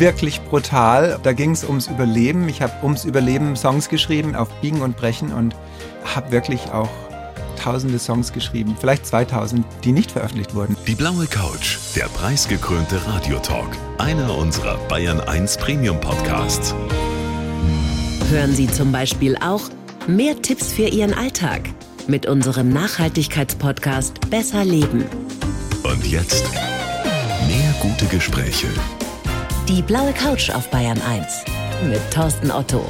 wirklich brutal. Da ging es ums Überleben. Ich habe ums Überleben Songs geschrieben, auf Biegen und Brechen, und habe wirklich auch tausende Songs geschrieben, vielleicht 2000, die nicht veröffentlicht wurden. Die blaue Couch, der preisgekrönte Radiotalk, einer unserer Bayern 1 Premium Podcasts. Hören Sie zum Beispiel auch mehr Tipps für Ihren Alltag mit unserem Nachhaltigkeitspodcast Besser Leben. Und jetzt mehr gute Gespräche. Die blaue Couch auf Bayern 1 mit Thorsten Otto.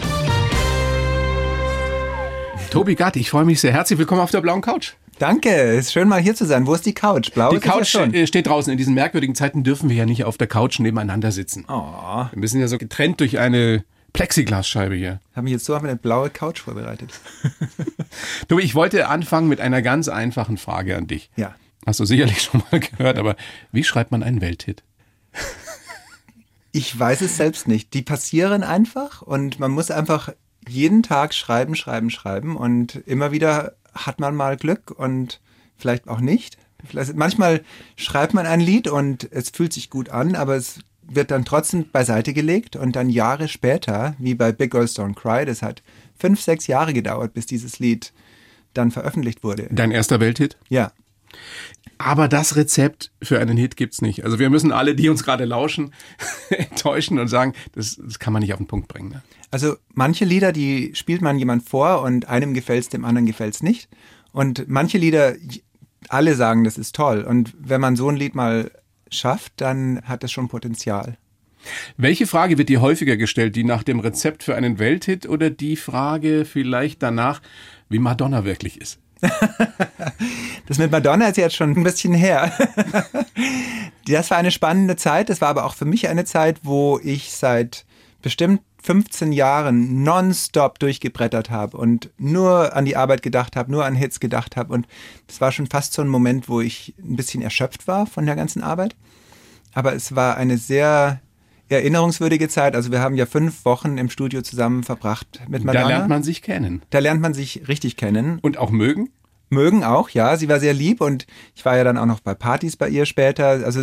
Tobi Gad, ich freue mich sehr. Herzlich willkommen auf der blauen Couch. Danke, ist schön mal hier zu sein. Wo ist die Couch? Blau die Couch schon. Steht draußen. In diesen merkwürdigen Zeiten dürfen wir ja nicht auf der Couch nebeneinander sitzen. Oh. Wir müssen ja so getrennt durch eine Plexiglasscheibe hier. Ich habe mich jetzt so auf eine blaue Couch vorbereitet. Tobi, ich wollte anfangen mit einer ganz einfachen Frage an dich. Ja. Hast du sicherlich schon mal gehört, aber wie schreibt man einen Welthit? Ich weiß es selbst nicht. Die passieren einfach und man muss einfach jeden Tag schreiben und immer wieder hat man mal Glück und vielleicht auch nicht. Vielleicht, manchmal schreibt man ein Lied und es fühlt sich gut an, aber es wird dann trotzdem beiseite gelegt und dann Jahre später, wie bei Big Girls Don't Cry, das hat 5-6 Jahre gedauert, bis dieses Lied dann veröffentlicht wurde. Dein erster Welthit? Ja. Aber das Rezept für einen Hit gibt's nicht. Also wir müssen alle, die uns gerade lauschen, enttäuschen und sagen, das kann man nicht auf den Punkt bringen. Ne? Also manche Lieder, die spielt man jemand vor und einem gefällt's, dem anderen gefällt's nicht. Und manche Lieder, alle sagen, das ist toll. Und wenn man so ein Lied mal schafft, dann hat das schon Potenzial. Welche Frage wird dir häufiger gestellt? Die nach dem Rezept für einen Welthit oder die Frage vielleicht danach, wie Madonna wirklich ist? Das mit Madonna ist jetzt schon ein bisschen her. Das war eine spannende Zeit. Das war aber auch für mich eine Zeit, wo ich seit bestimmt 15 Jahren nonstop durchgebrettert habe und nur an die Arbeit gedacht habe, nur an Hits gedacht habe. Und das war schon fast so ein Moment, wo ich ein bisschen erschöpft war von der ganzen Arbeit. Aber es war eine sehr erinnerungswürdige Zeit. Also wir haben ja 5 Wochen im Studio zusammen verbracht mit Madonna. Da lernt man sich kennen. Da lernt man sich richtig kennen. Und auch mögen? Mögen auch, ja. Sie war sehr lieb und ich war ja dann auch noch bei Partys bei ihr später. Also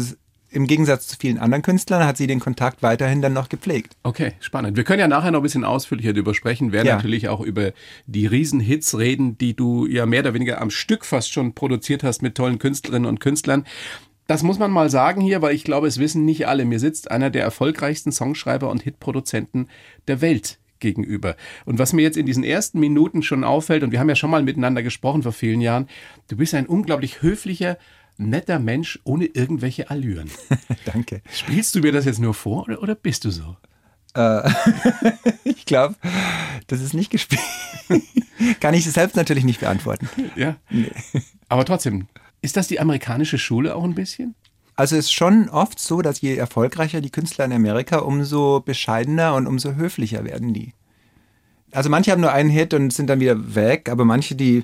im Gegensatz zu vielen anderen Künstlern hat sie den Kontakt weiterhin dann noch gepflegt. Okay, spannend. Wir können ja nachher noch ein bisschen ausführlicher darüber sprechen. Wir werden natürlich auch über die Riesenhits reden, die du ja mehr oder weniger am Stück fast schon produziert hast mit tollen Künstlerinnen und Künstlern. Das muss man mal sagen hier, weil ich glaube, es wissen nicht alle. Mir sitzt einer der erfolgreichsten Songschreiber und Hitproduzenten der Welt gegenüber. Und was mir jetzt in diesen ersten Minuten schon auffällt, und wir haben ja schon mal miteinander gesprochen vor vielen Jahren, du bist ein unglaublich höflicher, netter Mensch ohne irgendwelche Allüren. Danke. Spielst du mir das jetzt nur vor oder bist du so? Ich glaube, das ist nicht gespielt. Kann ich selbst natürlich nicht beantworten. Ja, nee. Aber trotzdem. Ist das die amerikanische Schule auch ein bisschen? Also es ist schon oft so, dass je erfolgreicher die Künstler in Amerika, umso bescheidener und umso höflicher werden die. Also manche haben nur einen Hit und sind dann wieder weg, aber manche, die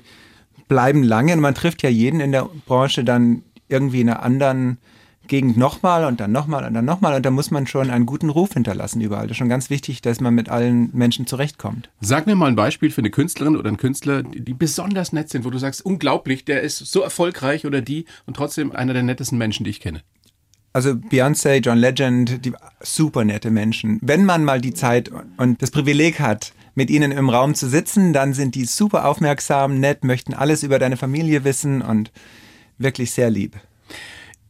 bleiben lange. Und man trifft ja jeden in der Branche dann irgendwie in einer anderen Gegend nochmal und dann nochmal und dann nochmal. Und da muss man schon einen guten Ruf hinterlassen überall. Das ist schon ganz wichtig, dass man mit allen Menschen zurechtkommt. Sag mir mal ein Beispiel für eine Künstlerin oder einen Künstler, die besonders nett sind, wo du sagst, unglaublich, der ist so erfolgreich oder die und trotzdem einer der nettesten Menschen, die ich kenne. Also Beyoncé, John Legend, die super nette Menschen. Wenn man mal die Zeit und das Privileg hat, mit ihnen im Raum zu sitzen, dann sind die super aufmerksam, nett, möchten alles über deine Familie wissen und wirklich sehr lieb.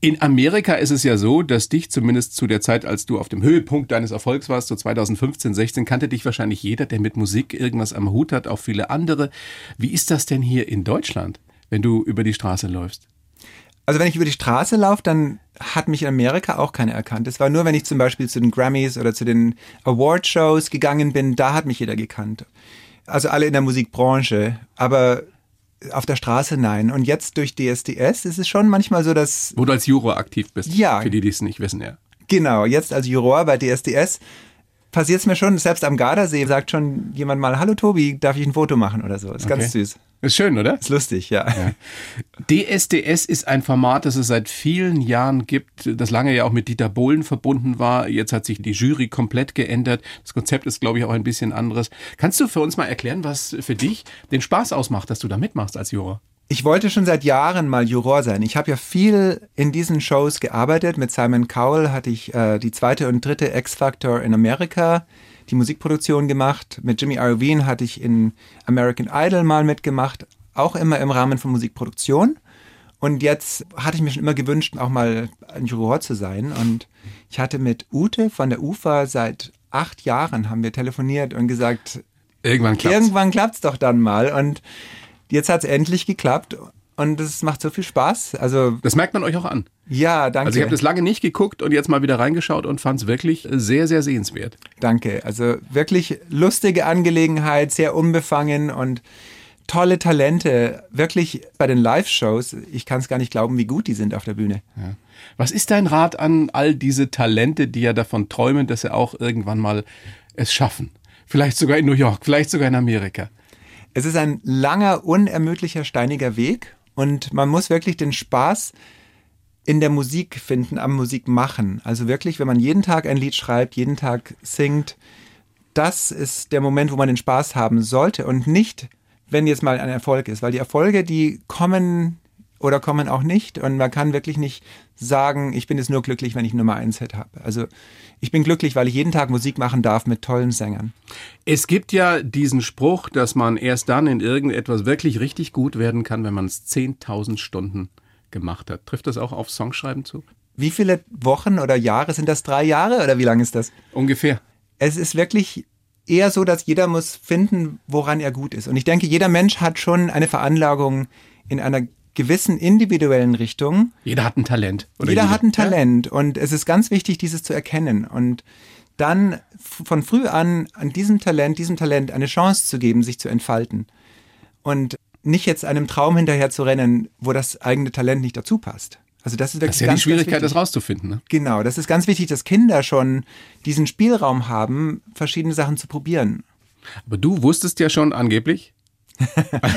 In Amerika ist es ja so, dass dich zumindest zu der Zeit, als du auf dem Höhepunkt deines Erfolgs warst, so 2015, 16, kannte dich wahrscheinlich jeder, der mit Musik irgendwas am Hut hat, auch viele andere. Wie ist das denn hier in Deutschland, wenn du über die Straße läufst? Also wenn ich über die Straße laufe, dann hat mich in Amerika auch keiner erkannt. Es war nur, wenn ich zum Beispiel zu den Grammys oder zu den Award-Shows gegangen bin, da hat mich jeder gekannt. Also alle in der Musikbranche, aber auf der Straße nein. Und jetzt durch DSDS ist es schon manchmal so, dass... Wo du als Juror aktiv bist, ja, für die, die es nicht wissen, ja. Genau, jetzt als Juror bei DSDS passiert es mir schon, selbst am Gardasee sagt schon jemand mal, hallo Tobi, darf ich ein Foto machen oder so. Ist okay. Ganz süß. Ist schön, oder? Ist lustig, ja. DSDS ist ein Format, das es seit vielen Jahren gibt, das lange ja auch mit Dieter Bohlen verbunden war. Jetzt hat sich die Jury komplett geändert. Das Konzept ist, glaube ich, auch ein bisschen anderes. Kannst du für uns mal erklären, was für dich den Spaß ausmacht, dass du da mitmachst als Juror? Ich wollte schon seit Jahren mal Juror sein. Ich habe ja viel in diesen Shows gearbeitet. Mit Simon Cowell hatte ich die zweite und dritte X-Factor in Amerika, die Musikproduktion gemacht. Mit Jimmy Iovine hatte ich in American Idol mal mitgemacht, auch immer im Rahmen von Musikproduktion. Und jetzt hatte ich mir schon immer gewünscht, auch mal ein Juror zu sein. Und ich hatte mit Ute von der UFA seit 8 Jahren haben wir telefoniert und gesagt, irgendwann klappt's doch dann mal. Und jetzt hat's endlich geklappt und es macht so viel Spaß. Also das merkt man euch auch an. Ja, danke. Also ich habe das lange nicht geguckt und jetzt mal wieder reingeschaut und fand es wirklich sehr, sehr sehenswert. Danke. Also wirklich lustige Angelegenheit, sehr unbefangen und tolle Talente. Wirklich bei den Live-Shows, ich kann es gar nicht glauben, wie gut die sind auf der Bühne. Ja. Was ist dein Rat an all diese Talente, die ja davon träumen, dass sie auch irgendwann mal es schaffen? Vielleicht sogar in New York, vielleicht sogar in Amerika. Es ist ein langer, unermüdlicher, steiniger Weg und man muss wirklich den Spaß in der Musik finden, am Musikmachen. Also wirklich, wenn man jeden Tag ein Lied schreibt, jeden Tag singt, das ist der Moment, wo man den Spaß haben sollte und nicht, wenn jetzt mal ein Erfolg ist, weil die Erfolge, die kommen oder kommen auch nicht und man kann wirklich nicht sagen, ich bin jetzt nur glücklich, wenn ich Nummer 1 Hit habe. Also ich bin glücklich, weil ich jeden Tag Musik machen darf mit tollen Sängern. Es gibt ja diesen Spruch, dass man erst dann in irgendetwas wirklich richtig gut werden kann, wenn man es 10.000 Stunden gemacht hat. Trifft das auch auf Songschreiben zu? Wie viele Wochen oder Jahre sind das? 3 Jahre oder wie lang ist das? Ungefähr. Es ist wirklich eher so, dass jeder muss finden, woran er gut ist. Und ich denke, jeder Mensch hat schon eine Veranlagung in einer gewissen individuellen Richtungen. Jeder hat ein Talent. Oder jeder hat ein Talent und es ist ganz wichtig, dieses zu erkennen und dann von früh an diesem Talent eine Chance zu geben, sich zu entfalten und nicht jetzt einem Traum hinterher zu rennen, wo das eigene Talent nicht dazu passt. Also das ist wirklich das ist ja ganz, die Schwierigkeit, das rauszufinden. Ne? Genau, das ist ganz wichtig, dass Kinder schon diesen Spielraum haben, verschiedene Sachen zu probieren. Aber du wusstest ja schon angeblich,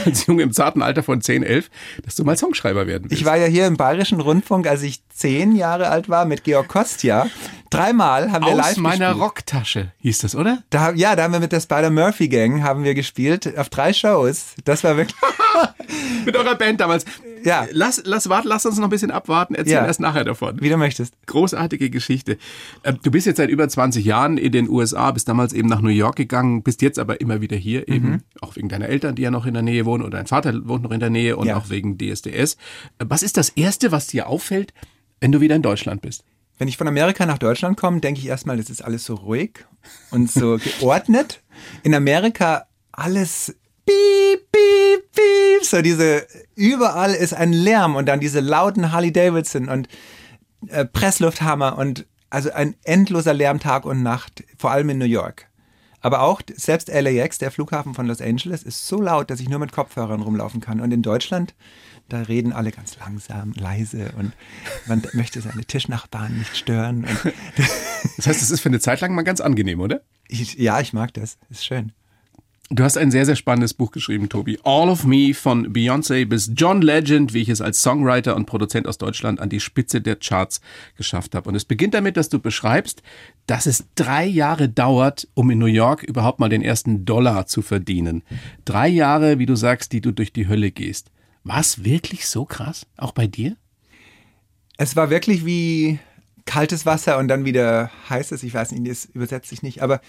als Junge im zarten Alter von 10, 11, dass du mal Songschreiber werden willst. Ich war ja hier im Bayerischen Rundfunk, als ich 10 Jahre alt war, mit Georg Kostja. 3-mal haben wir live gespielt. Aus meiner Rocktasche hieß das, oder? Da haben wir mit der Spider-Murphy-Gang gespielt, auf 3 Shows. Das war wirklich... mit eurer Band damals. Ja. Lass uns noch ein bisschen abwarten, erzähl erst nachher davon. Wie du möchtest. Großartige Geschichte. Du bist jetzt seit über 20 Jahren in den USA, bist damals eben nach New York gegangen, bist jetzt aber immer wieder hier eben, auch wegen deiner Eltern, die ja noch in der Nähe wohnen, oder dein Vater wohnt noch in der Nähe und auch wegen DSDS. Was ist das Erste, was dir auffällt, wenn du wieder in Deutschland bist? Wenn ich von Amerika nach Deutschland komme, denke ich erstmal, das ist alles so ruhig und so geordnet. In Amerika alles piep, piep, piep, so diese, überall ist ein Lärm und dann diese lauten Harley-Davidson und Presslufthammer und also ein endloser Lärm Tag und Nacht, vor allem in New York. Aber auch selbst LAX, der Flughafen von Los Angeles, ist so laut, dass ich nur mit Kopfhörern rumlaufen kann. Und in Deutschland, da reden alle ganz langsam, leise und man möchte seine Tischnachbarn nicht stören. Und das heißt, das ist für eine Zeit lang mal ganz angenehm, oder? Ich mag das. Ist schön. Du hast ein sehr, sehr spannendes Buch geschrieben, Tobi. All of Me von Beyoncé bis John Legend, wie ich es als Songwriter und Produzent aus Deutschland an die Spitze der Charts geschafft habe. Und es beginnt damit, dass du beschreibst, dass es 3 Jahre dauert, um in New York überhaupt mal den ersten Dollar zu verdienen. 3 Jahre, wie du sagst, die du durch die Hölle gehst. War es wirklich so krass? Auch bei dir? Es war wirklich wie kaltes Wasser und dann wieder heißes. Ich weiß nicht, das übersetzt sich nicht, aber...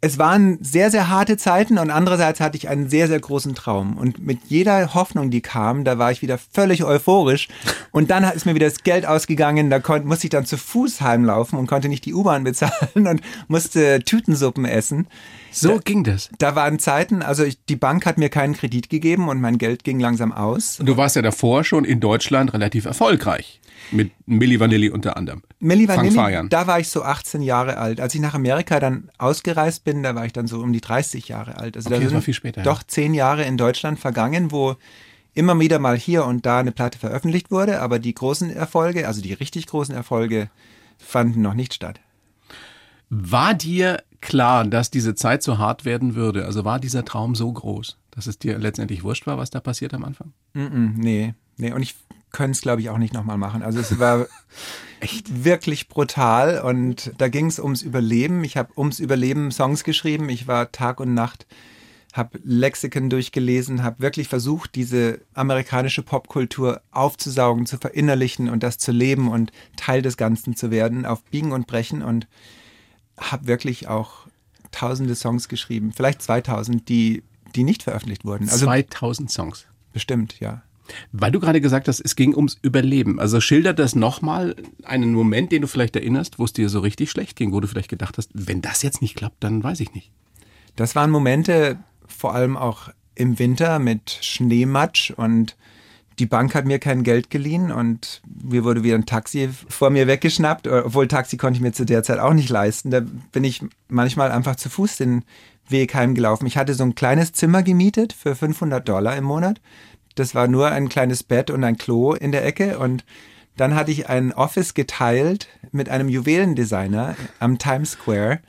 Es waren sehr, sehr harte Zeiten und andererseits hatte ich einen sehr, sehr großen Traum. Und mit jeder Hoffnung, die kam, da war ich wieder völlig euphorisch. Und dann ist mir wieder das Geld ausgegangen, da musste ich dann zu Fuß heimlaufen und konnte nicht die U-Bahn bezahlen und musste Tütensuppen essen. So ging das. Da waren Zeiten, also die Bank hat mir keinen Kredit gegeben und mein Geld ging langsam aus. Und du warst ja davor schon in Deutschland relativ erfolgreich. Mit Milli Vanilli unter anderem. Milli Vanilli, da war ich so 18 Jahre alt. Als ich nach Amerika dann ausgereist bin, da war ich dann so um die 30 Jahre alt. Also okay, da sind viel später, doch 10 Jahre in Deutschland vergangen, wo immer wieder mal hier und da eine Platte veröffentlicht wurde, aber die großen Erfolge, also die richtig großen Erfolge, fanden noch nicht statt. War dir klar, dass diese Zeit so hart werden würde? Also war dieser Traum so groß, dass es dir letztendlich wurscht war, was da passiert am Anfang? Nee. Und ich können es, glaube ich, auch nicht nochmal machen. Also es war echt wirklich brutal und da ging es ums Überleben. Ich habe ums Überleben Songs geschrieben. Ich war Tag und Nacht, habe Lexiken durchgelesen, habe wirklich versucht, diese amerikanische Popkultur aufzusaugen, zu verinnerlichen und das zu leben und Teil des Ganzen zu werden, auf Biegen und Brechen, und habe wirklich auch tausende Songs geschrieben, vielleicht 2000, die nicht veröffentlicht wurden. Also 2000 Songs? Bestimmt, ja. Weil du gerade gesagt hast, es ging ums Überleben. Also schildert das nochmal einen Moment, den du vielleicht erinnerst, wo es dir so richtig schlecht ging, wo du vielleicht gedacht hast, wenn das jetzt nicht klappt, dann weiß ich nicht. Das waren Momente, vor allem auch im Winter mit Schneematsch, und die Bank hat mir kein Geld geliehen und mir wurde wieder ein Taxi vor mir weggeschnappt, obwohl Taxi konnte ich mir zu der Zeit auch nicht leisten. Da bin ich manchmal einfach zu Fuß den Weg heimgelaufen. Ich hatte so ein kleines Zimmer gemietet für $500 im Monat. Das war nur ein kleines Bett und ein Klo in der Ecke, und dann hatte ich ein Office geteilt mit einem Juwelendesigner am Times Square,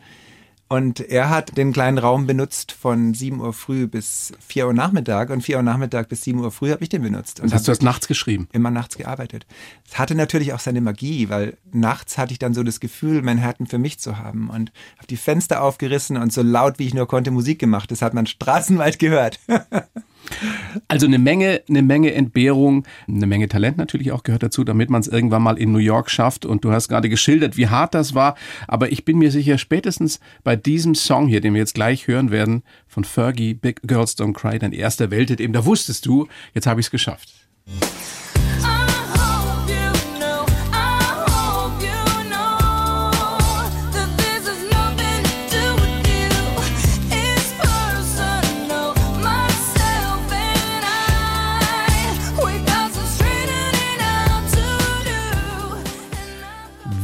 und er hat den kleinen Raum benutzt von 7 Uhr früh bis 4 Uhr Nachmittag, und 4 Uhr Nachmittag bis 7 Uhr früh habe ich den benutzt. Und hast du das nachts geschrieben? Immer nachts gearbeitet. Es hatte natürlich auch seine Magie, weil nachts hatte ich dann so das Gefühl, Manhattan für mich zu haben, und habe die Fenster aufgerissen und so laut wie ich nur konnte Musik gemacht. Das hat man straßenweit gehört. Also eine Menge Entbehrung, eine Menge Talent natürlich auch gehört dazu, damit man es irgendwann mal in New York schafft. Und du hast gerade geschildert, wie hart das war. Aber ich bin mir sicher, spätestens bei diesem Song hier, den wir jetzt gleich hören werden, von Fergie, Big Girls Don't Cry, dein erster Welthit eben, da wusstest du, jetzt habe ich es geschafft.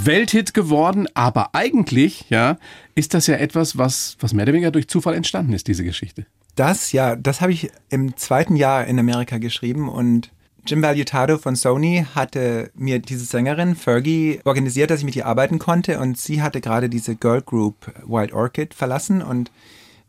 Welthit geworden, aber eigentlich ja, ist das ja etwas, was mehr oder weniger durch Zufall entstanden ist, diese Geschichte. Das habe ich im 2. Jahr in Amerika geschrieben, und Jim Valutado von Sony hatte mir diese Sängerin Fergie organisiert, dass ich mit ihr arbeiten konnte, und sie hatte gerade diese Girl Group Wild Orchid verlassen und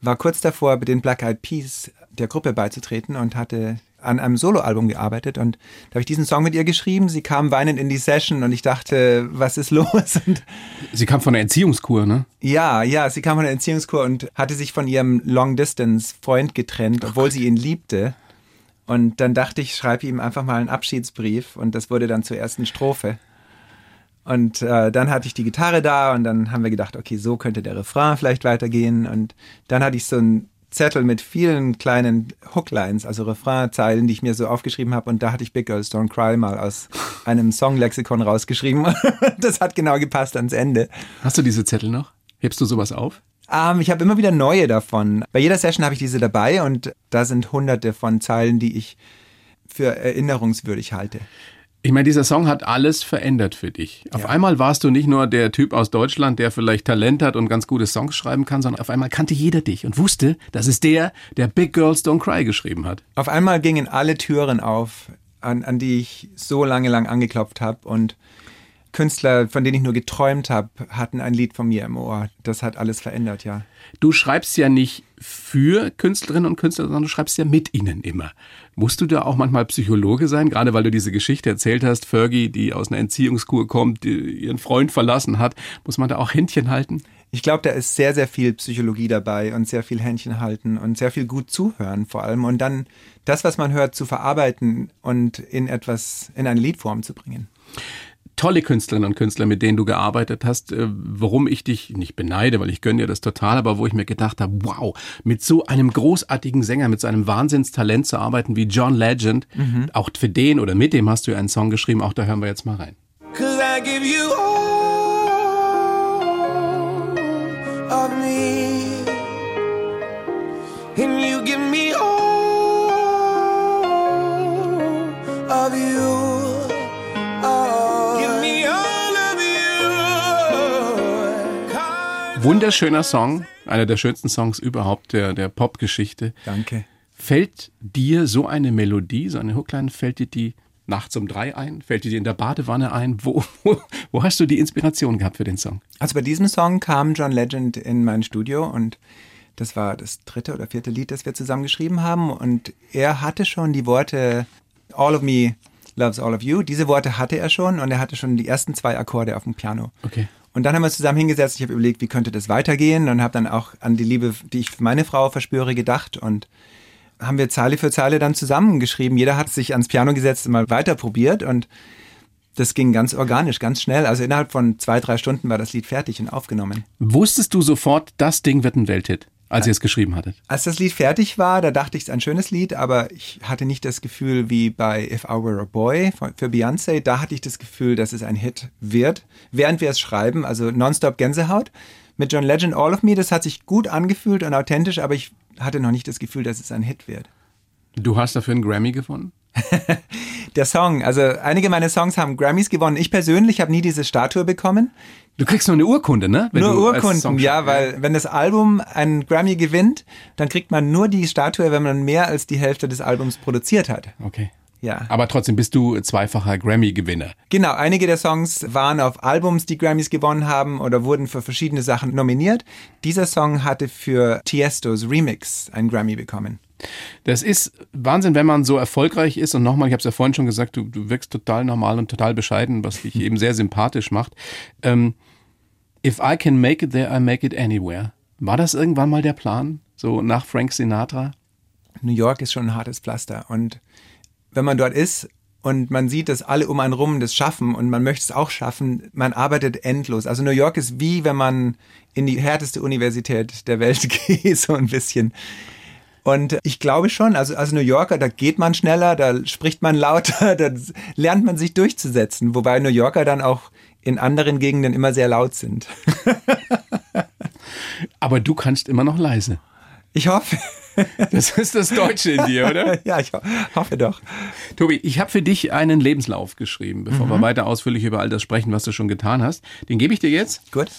war kurz davor, den Black Eyed Peas der Gruppe beizutreten, und hatte an einem Soloalbum gearbeitet, und da habe ich diesen Song mit ihr geschrieben. Sie kam weinend in die Session und ich dachte, was ist los? Und sie kam von einer Entziehungskur, ne? Ja, sie kam von einer Entziehungskur und hatte sich von ihrem Long-Distance-Freund getrennt, obwohl sie ihn liebte. Und dann dachte ich, schreibe ihm einfach mal einen Abschiedsbrief, und das wurde dann zur ersten Strophe. Und dann hatte ich die Gitarre da und dann haben wir gedacht, okay, so könnte der Refrain vielleicht weitergehen, und dann hatte ich so ein Zettel mit vielen kleinen Hooklines, also Refrainzeilen, die ich mir so aufgeschrieben habe, und da hatte ich Big Girls Don't Cry mal aus einem Songlexikon rausgeschrieben. Das hat genau gepasst ans Ende. Hast du diese Zettel noch? Hebst du sowas auf? Ich habe immer wieder neue davon. Bei jeder Session habe ich diese dabei, und da sind hunderte von Zeilen, die ich für erinnerungswürdig halte. Ich meine, dieser Song hat alles verändert für dich. Ja. Auf einmal warst du nicht nur der Typ aus Deutschland, der vielleicht Talent hat und ganz gute Songs schreiben kann, sondern auf einmal kannte jeder dich und wusste, das ist der Big Girls Don't Cry geschrieben hat. Auf einmal gingen alle Türen auf, an die ich so lang angeklopft habe, und Künstler, von denen ich nur geträumt habe, hatten ein Lied von mir im Ohr. Das hat alles verändert, ja. Du schreibst ja nicht für Künstlerinnen und Künstler, sondern du schreibst ja mit ihnen immer. Musst du da auch manchmal Psychologe sein? Gerade weil du diese Geschichte erzählt hast, Fergie, die aus einer Entziehungskur kommt, die ihren Freund verlassen hat. Muss man da auch Händchen halten? Ich glaube, da ist sehr, sehr viel Psychologie dabei und sehr viel Händchen halten und sehr viel gut zuhören vor allem. Und dann das, was man hört, zu verarbeiten und in eine Liedform zu bringen. Tolle Künstlerinnen und Künstler, mit denen du gearbeitet hast, worum ich dich nicht beneide, weil ich gönne dir das total, aber wo ich mir gedacht habe, wow, mit so einem großartigen Sänger, mit so einem Wahnsinnstalent zu arbeiten wie John Legend, auch für den oder mit dem hast du ja einen Song geschrieben, auch da hören wir jetzt mal rein. 'Cause I give you all of me and you give me all of you. Wunderschöner Song, einer der schönsten Songs überhaupt der Popgeschichte. Danke. Fällt dir so eine Melodie, so eine Hookline, fällt dir die nachts um 3 ein? Fällt dir die in der Badewanne ein? Wo hast du die Inspiration gehabt für den Song? Also bei diesem Song kam John Legend in mein Studio und das war das 3. oder 4. Lied, das wir zusammen geschrieben haben, und er hatte schon die Worte All of Me loves all of you. Diese Worte hatte er schon, und er hatte schon die ersten 2 Akkorde auf dem Piano. Okay. Und dann haben wir uns zusammen hingesetzt. Ich habe überlegt, wie könnte das weitergehen, und habe dann auch an die Liebe, die ich für meine Frau verspüre, gedacht, und haben wir Zeile für Zeile dann zusammengeschrieben. Jeder hat sich ans Piano gesetzt und mal weiter probiert, und das ging ganz organisch, ganz schnell. Also innerhalb von 2-3 Stunden war das Lied fertig und aufgenommen. Wusstest du sofort, das Ding wird ein Welthit, als ihr es geschrieben hattet? Als das Lied fertig war, da dachte ich, es ist ein schönes Lied, aber ich hatte nicht das Gefühl wie bei If I Were A Boy für Beyoncé. Da hatte ich das Gefühl, dass es ein Hit wird, während wir es schreiben. Also Nonstop Gänsehaut mit John Legend, All of Me. Das hat sich gut angefühlt und authentisch, aber ich hatte noch nicht das Gefühl, dass es ein Hit wird. Du hast dafür einen Grammy gewonnen? Der Song, also einige meiner Songs haben Grammys gewonnen. Ich persönlich habe nie diese Statue bekommen. Du kriegst nur eine Urkunde, ne? Wenn nur Urkunden, ja, weil wenn das Album einen Grammy gewinnt, dann kriegt man nur die Statue, wenn man mehr als die Hälfte des Albums produziert hat. Okay. Ja. Aber trotzdem bist du zweifacher Grammy-Gewinner. Genau, einige der Songs waren auf Albums, die Grammys gewonnen haben oder wurden für verschiedene Sachen nominiert. Dieser Song hatte für Tiestos Remix einen Grammy bekommen. Das ist Wahnsinn, wenn man so erfolgreich ist. Und nochmal, ich habe es ja vorhin schon gesagt, du wirkst total normal und total bescheiden, was dich eben sehr sympathisch macht. If I can make it there, I make it anywhere. War das irgendwann mal der Plan? So nach Frank Sinatra? New York ist schon ein hartes Pflaster. Und wenn man dort ist und man sieht, dass alle um einen rum das schaffen und man möchte es auch schaffen, man arbeitet endlos. Also New York ist wie, wenn man in die härteste Universität der Welt geht, so ein bisschen. Und ich glaube schon, also als New Yorker, da geht man schneller, da spricht man lauter, da lernt man sich durchzusetzen. Wobei New Yorker dann auch in anderen Gegenden immer sehr laut sind. Aber du kannst immer noch leise. Ich hoffe. Das ist das Deutsche in dir, oder? Ja, ich hoffe doch. Tobi, ich habe für dich einen Lebenslauf geschrieben, bevor wir weiter ausführlich über all das sprechen, was du schon getan hast. Den gebe ich dir jetzt. Gut.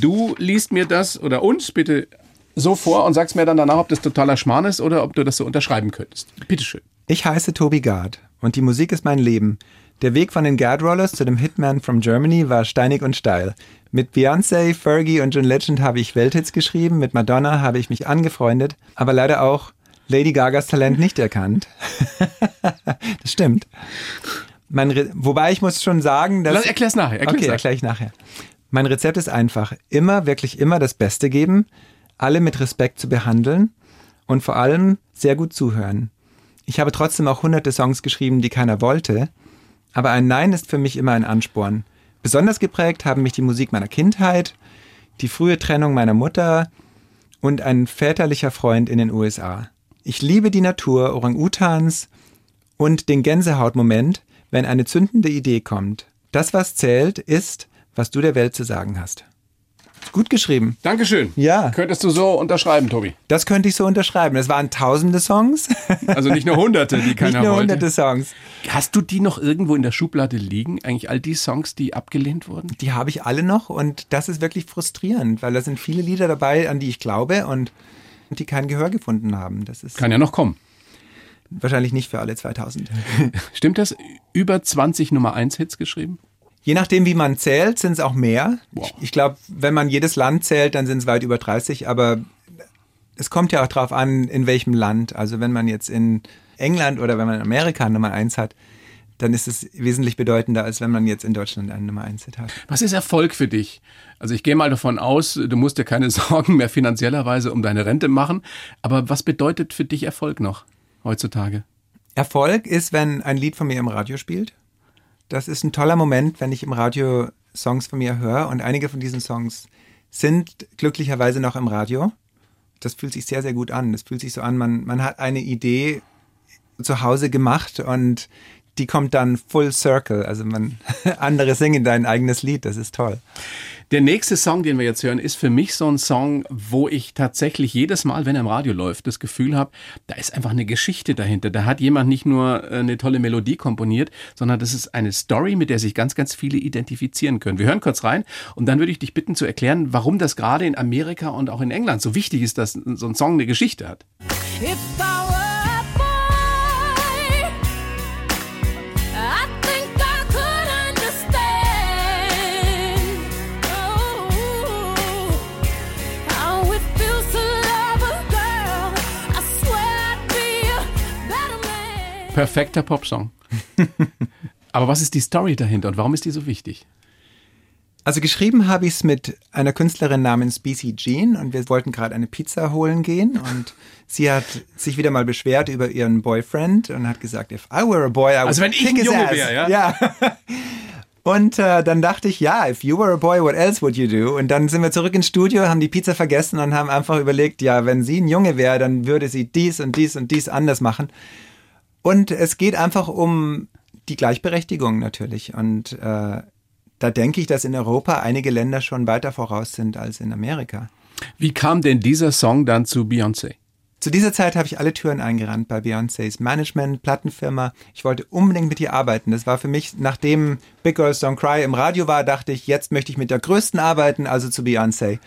Du liest mir das oder uns bitte so vor und sagst mir dann danach, ob das totaler Schmarrn ist oder ob du das so unterschreiben könntest. Bitteschön. Ich heiße Tobi Gad und die Musik ist mein Leben. Der Weg von den Gadrollers zu dem Hitman from Germany war steinig und steil. Mit Beyoncé, Fergie und John Legend habe ich Welthits geschrieben, mit Madonna habe ich mich angefreundet, aber leider auch Lady Gagas Talent nicht erkannt. Das stimmt. Wobei ich muss schon sagen, dass... Erklär's nachher. Erkläre ich nachher. Mein Rezept ist einfach. Immer, wirklich immer das Beste geben, alle mit Respekt zu behandeln und vor allem sehr gut zuhören. Ich habe trotzdem auch hunderte Songs geschrieben, die keiner wollte, aber ein Nein ist für mich immer ein Ansporn. Besonders geprägt haben mich die Musik meiner Kindheit, die frühe Trennung meiner Mutter und ein väterlicher Freund in den USA. Ich liebe die Natur, Orang-Utans und den Gänsehautmoment, wenn eine zündende Idee kommt. Das, was zählt, ist, was du der Welt zu sagen hast. Gut geschrieben. Dankeschön. Ja. Könntest du so unterschreiben, Tobi? Das könnte ich so unterschreiben. Das waren tausende Songs. Also nicht nur hunderte, die keiner wollte. Nicht nur hunderte Songs. Hast du die noch irgendwo in der Schublade liegen? Eigentlich all die Songs, die abgelehnt wurden? Die habe ich alle noch und das ist wirklich frustrierend, weil da sind viele Lieder dabei, an die ich glaube und die kein Gehör gefunden haben. Das ist kann ja noch kommen. Wahrscheinlich nicht für alle 2000. Stimmt das? Über 20 Nummer-1-Hits geschrieben? Je nachdem, wie man zählt, sind es auch mehr. Wow. Ich glaube, wenn man jedes Land zählt, dann sind es weit über 30. Aber es kommt ja auch drauf an, in welchem Land. Also wenn man jetzt in England oder wenn man in Amerika Nummer 1 hat, dann ist es wesentlich bedeutender, als wenn man jetzt in Deutschland einen Nummer 1-Hit hat. Was ist Erfolg für dich? Also ich gehe mal davon aus, du musst dir keine Sorgen mehr finanziellerweise um deine Rente machen. Aber was bedeutet für dich Erfolg noch heutzutage? Erfolg ist, wenn ein Lied von mir im Radio spielt. Das ist ein toller Moment, wenn ich im Radio Songs von mir höre. Und einige von diesen Songs sind glücklicherweise noch im Radio. Das fühlt sich sehr, sehr gut an. Das fühlt sich so an, man hat eine Idee zu Hause gemacht und die kommt dann full circle. Also andere singen dein eigenes Lied. Das ist toll. Der nächste Song, den wir jetzt hören, ist für mich so ein Song, wo ich tatsächlich jedes Mal, wenn er im Radio läuft, das Gefühl habe, da ist einfach eine Geschichte dahinter. Da hat jemand nicht nur eine tolle Melodie komponiert, sondern das ist eine Story, mit der sich ganz, ganz viele identifizieren können. Wir hören kurz rein und dann würde ich dich bitten zu erklären, warum das gerade in Amerika und auch in England so wichtig ist, dass so ein Song eine Geschichte hat. Perfekter Popsong. Aber was ist die Story dahinter und warum ist die so wichtig? Also geschrieben habe ich es mit einer Künstlerin namens BC Jean und wir wollten gerade eine Pizza holen gehen und sie hat sich wieder mal beschwert über ihren Boyfriend und hat gesagt, if I were a boy, I would also wenn ich ein Junge wäre, ja. Und dann dachte ich, ja, if you were a boy, what else would you do? Und dann sind wir zurück ins Studio, haben die Pizza vergessen und haben einfach überlegt, ja, wenn sie ein Junge wäre, dann würde sie dies und dies und dies anders machen. Und es geht einfach um die Gleichberechtigung natürlich. Und da denke ich, dass in Europa einige Länder schon weiter voraus sind als in Amerika. Wie kam denn dieser Song dann zu Beyoncé? Zu dieser Zeit habe ich alle Türen eingerannt bei Beyoncés Management, Plattenfirma. Ich wollte unbedingt mit ihr arbeiten. Das war für mich, nachdem Big Girls Don't Cry im Radio war, dachte ich, jetzt möchte ich mit der Größten arbeiten, also zu Beyoncé.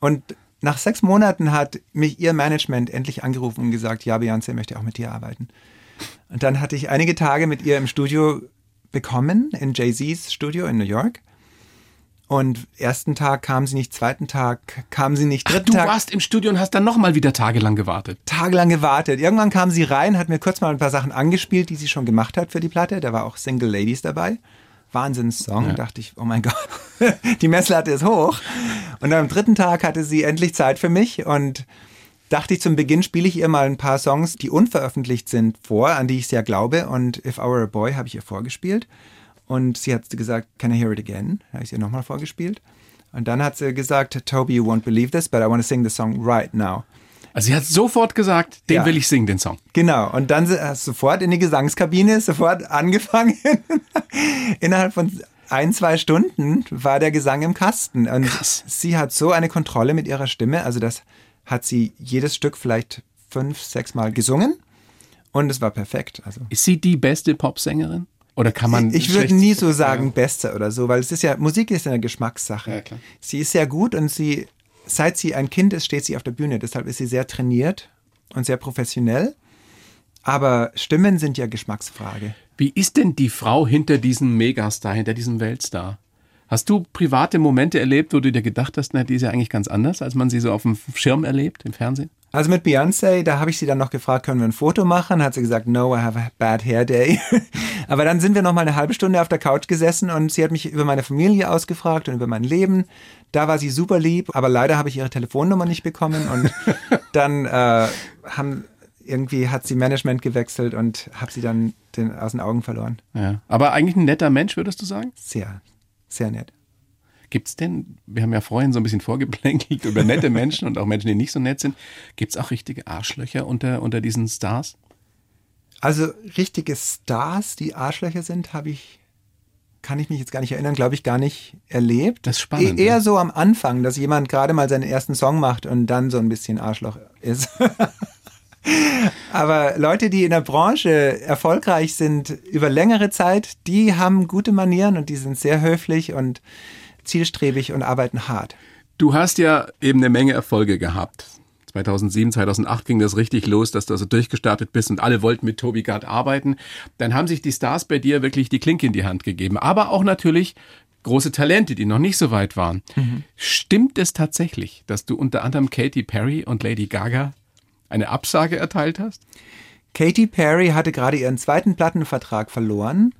Und nach 6 Monaten hat mich ihr Management endlich angerufen und gesagt, ja, Beyoncé möchte auch mit dir arbeiten. Und dann hatte ich einige Tage mit ihr im Studio bekommen, in Jay-Z's Studio in New York. Und ersten Tag kam sie nicht, zweiten Tag kam sie nicht, dritten Tag. Du warst im Studio und hast dann nochmal wieder tagelang gewartet. Irgendwann kam sie rein, hat mir kurz mal ein paar Sachen angespielt, die sie schon gemacht hat für die Platte. Da war auch Single Ladies dabei. Wahnsinnssong. Ja. Dachte ich, oh mein Gott, die Messlatte ist hoch. Und am dritten Tag hatte sie endlich Zeit für mich und dachte ich, zum Beginn spiele ich ihr mal ein paar Songs, die unveröffentlicht sind, vor, an die ich sehr glaube. Und If I Were A Boy habe ich ihr vorgespielt. Und sie hat gesagt, can I hear it again? Habe ich ihr nochmal vorgespielt. Und dann hat sie gesagt, Tobi, you won't believe this, but I want to sing the song right now. Also sie hat sofort gesagt, den will ich singen, den Song. Genau. Und dann sofort in die Gesangskabine, sofort angefangen. Innerhalb von 1-2 Stunden war der Gesang im Kasten. Und krass. Sie hat so eine Kontrolle mit ihrer Stimme. Also das hat sie jedes Stück vielleicht 5-6 Mal gesungen. Und es war perfekt. Also. Ist sie die beste Popsängerin? Oder kann man ich würde nie so sagen, Beste oder so, weil es ist ja, Musik ist ja eine Geschmackssache. Ja, klar. Sie ist sehr gut und sie, seit sie ein Kind ist, steht sie auf der Bühne. Deshalb ist sie sehr trainiert und sehr professionell. Aber Stimmen sind ja Geschmacksfrage. Wie ist denn die Frau hinter diesem Megastar, hinter diesem Weltstar? Hast du private Momente erlebt, wo du dir gedacht hast, na, die ist ja eigentlich ganz anders, als man sie so auf dem Schirm erlebt, im Fernsehen? Also mit Beyoncé, da habe ich sie dann noch gefragt, können wir ein Foto machen? Hat sie gesagt, no, I have a bad hair day. Aber dann sind wir noch mal eine halbe Stunde auf der Couch gesessen und sie hat mich über meine Familie ausgefragt und über mein Leben. Da war sie super lieb, aber leider habe ich ihre Telefonnummer nicht bekommen. Und dann hat sie Management gewechselt und habe sie dann aus den Augen verloren. Ja. Aber eigentlich ein netter Mensch, würdest du sagen? Sehr, sehr nett. Gibt's denn, wir haben ja vorhin so ein bisschen vorgeplänkelt über nette Menschen und auch Menschen, die nicht so nett sind, gibt's auch richtige Arschlöcher unter diesen Stars? Also richtige Stars, die Arschlöcher sind, kann ich mich jetzt gar nicht erinnern, glaube ich, gar nicht erlebt. Das ist spannend. Eher so am Anfang, dass jemand gerade mal seinen ersten Song macht und dann so ein bisschen Arschloch ist. Aber Leute, die in der Branche erfolgreich sind über längere Zeit, die haben gute Manieren und die sind sehr höflich und zielstrebig und arbeiten hart. Du hast ja eben eine Menge Erfolge gehabt. 2007, 2008 ging das richtig los, dass du also durchgestartet bist und alle wollten mit Tobi Gad arbeiten. Dann haben sich die Stars bei dir wirklich die Klinke in die Hand gegeben. Aber auch natürlich große Talente, die noch nicht so weit waren. Mhm. Stimmt es tatsächlich, dass du unter anderem Katy Perry und Lady Gaga eine Absage erteilt hast? Katy Perry hatte gerade ihren 2. Plattenvertrag verloren.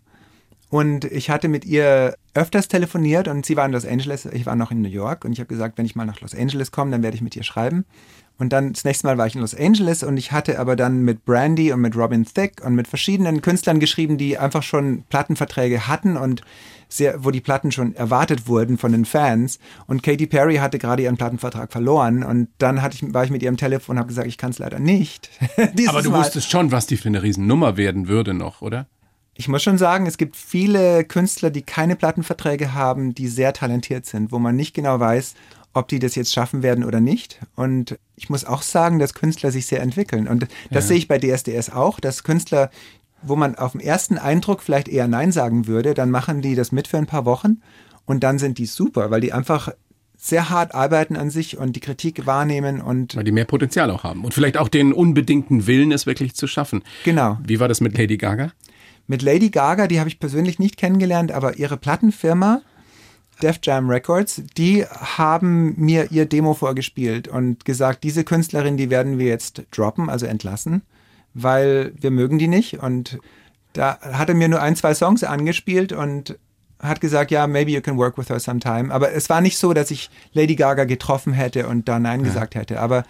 Und ich hatte mit ihr öfters telefoniert und sie war in Los Angeles, ich war noch in New York und ich habe gesagt, wenn ich mal nach Los Angeles komme, dann werde ich mit ihr schreiben. Und dann das nächste Mal war ich in Los Angeles und ich hatte aber dann mit Brandy und mit Robin Thicke und mit verschiedenen Künstlern geschrieben, die einfach schon Plattenverträge hatten und wo die Platten schon erwartet wurden von den Fans. Und Katy Perry hatte gerade ihren Plattenvertrag verloren und dann war ich mit ihr am Telefon und habe gesagt, ich kann es leider nicht. Aber du wusstest schon, was die für eine Riesennummer werden würde noch, oder? Ich muss schon sagen, es gibt viele Künstler, die keine Plattenverträge haben, die sehr talentiert sind, wo man nicht genau weiß, ob die das jetzt schaffen werden oder nicht. Und ich muss auch sagen, dass Künstler sich sehr entwickeln. Und das sehe ich bei DSDS auch, dass Künstler, wo man auf den ersten Eindruck vielleicht eher Nein sagen würde, dann machen die das mit für ein paar Wochen und dann sind die super, weil die einfach sehr hart arbeiten an sich und die Kritik wahrnehmen und... Weil die mehr Potenzial auch haben und vielleicht auch den unbedingten Willen, es wirklich zu schaffen. Genau. Wie war das mit Lady Gaga? Mit Lady Gaga, die habe ich persönlich nicht kennengelernt, aber ihre Plattenfirma, Def Jam Records, die haben mir ihr Demo vorgespielt und gesagt, diese Künstlerin, die werden wir jetzt droppen, also entlassen, weil wir mögen die nicht. Und da hat er mir nur 1-2 Songs angespielt und hat gesagt, ja, maybe you can work with her sometime. Aber es war nicht so, dass ich Lady Gaga getroffen hätte und da Nein gesagt hätte. Aber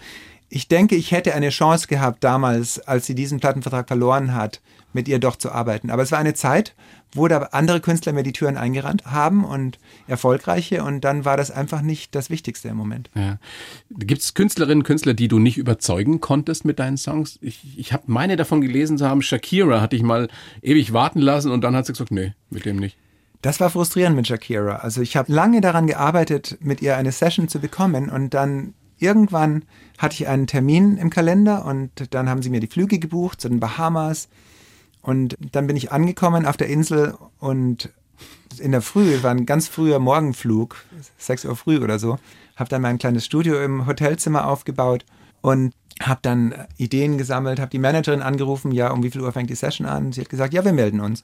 ich denke, ich hätte eine Chance gehabt damals, als sie diesen Plattenvertrag verloren hat, mit ihr doch zu arbeiten. Aber es war eine Zeit, wo da andere Künstler mir die Türen eingerannt haben und erfolgreiche, und dann war das einfach nicht das Wichtigste im Moment. Ja. Gibt es Künstlerinnen und Künstler, die du nicht überzeugen konntest mit deinen Songs? Ich habe meine davon gelesen zu haben, Shakira hatte ich mal ewig warten lassen und dann hat sie gesagt, nee, mit dem nicht. Das war frustrierend mit Shakira. Also ich habe lange daran gearbeitet, mit ihr eine Session zu bekommen, und dann irgendwann hatte ich einen Termin im Kalender und dann haben sie mir die Flüge gebucht zu den Bahamas. Und dann bin ich angekommen auf der Insel und in der Früh, war ein ganz früher Morgenflug, 6 Uhr früh oder so, habe dann mein kleines Studio im Hotelzimmer aufgebaut und habe dann Ideen gesammelt, habe die Managerin angerufen, ja, um wie viel Uhr fängt die Session an? Sie hat gesagt, ja, wir melden uns.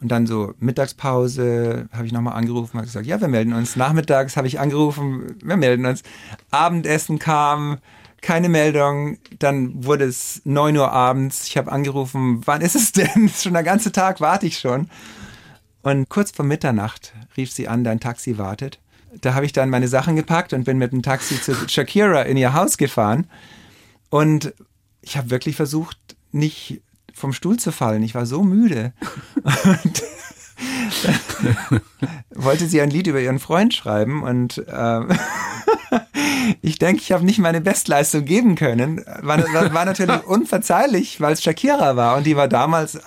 Und dann so Mittagspause habe ich nochmal angerufen, habe gesagt, ja, wir melden uns. Nachmittags habe ich angerufen, wir melden uns. Abendessen kam, keine Meldung, dann wurde es 9 Uhr abends, ich habe angerufen, wann ist es denn? Schon der ganze Tag warte ich schon. Und kurz vor Mitternacht rief sie an, dein Taxi wartet. Da habe ich dann meine Sachen gepackt und bin mit dem Taxi zu Shakira in ihr Haus gefahren. Und ich habe wirklich versucht, nicht vom Stuhl zu fallen. Ich war so müde. Und wollte sie ein Lied über ihren Freund schreiben und ich denke, ich habe nicht meine Bestleistung geben können. War natürlich unverzeihlich, weil es Shakira war und die war damals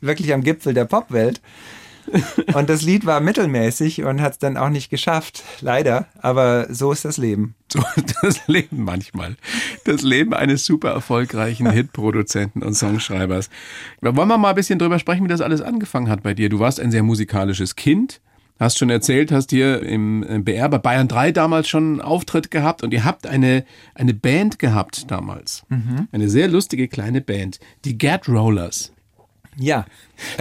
wirklich am Gipfel der Popwelt. Und das Lied war mittelmäßig und hat es dann auch nicht geschafft, leider. Aber so ist das Leben. So ist das Leben manchmal. Das Leben eines super erfolgreichen Hitproduzenten und Songschreibers. Wollen wir mal ein bisschen drüber sprechen, wie das alles angefangen hat bei dir. Du warst ein sehr musikalisches Kind. Hast schon erzählt, hast hier im BR bei Bayern 3 damals schon einen Auftritt gehabt und ihr habt eine Band gehabt damals. Mhm. Eine sehr lustige kleine Band. Die Gad Rollers. Ja.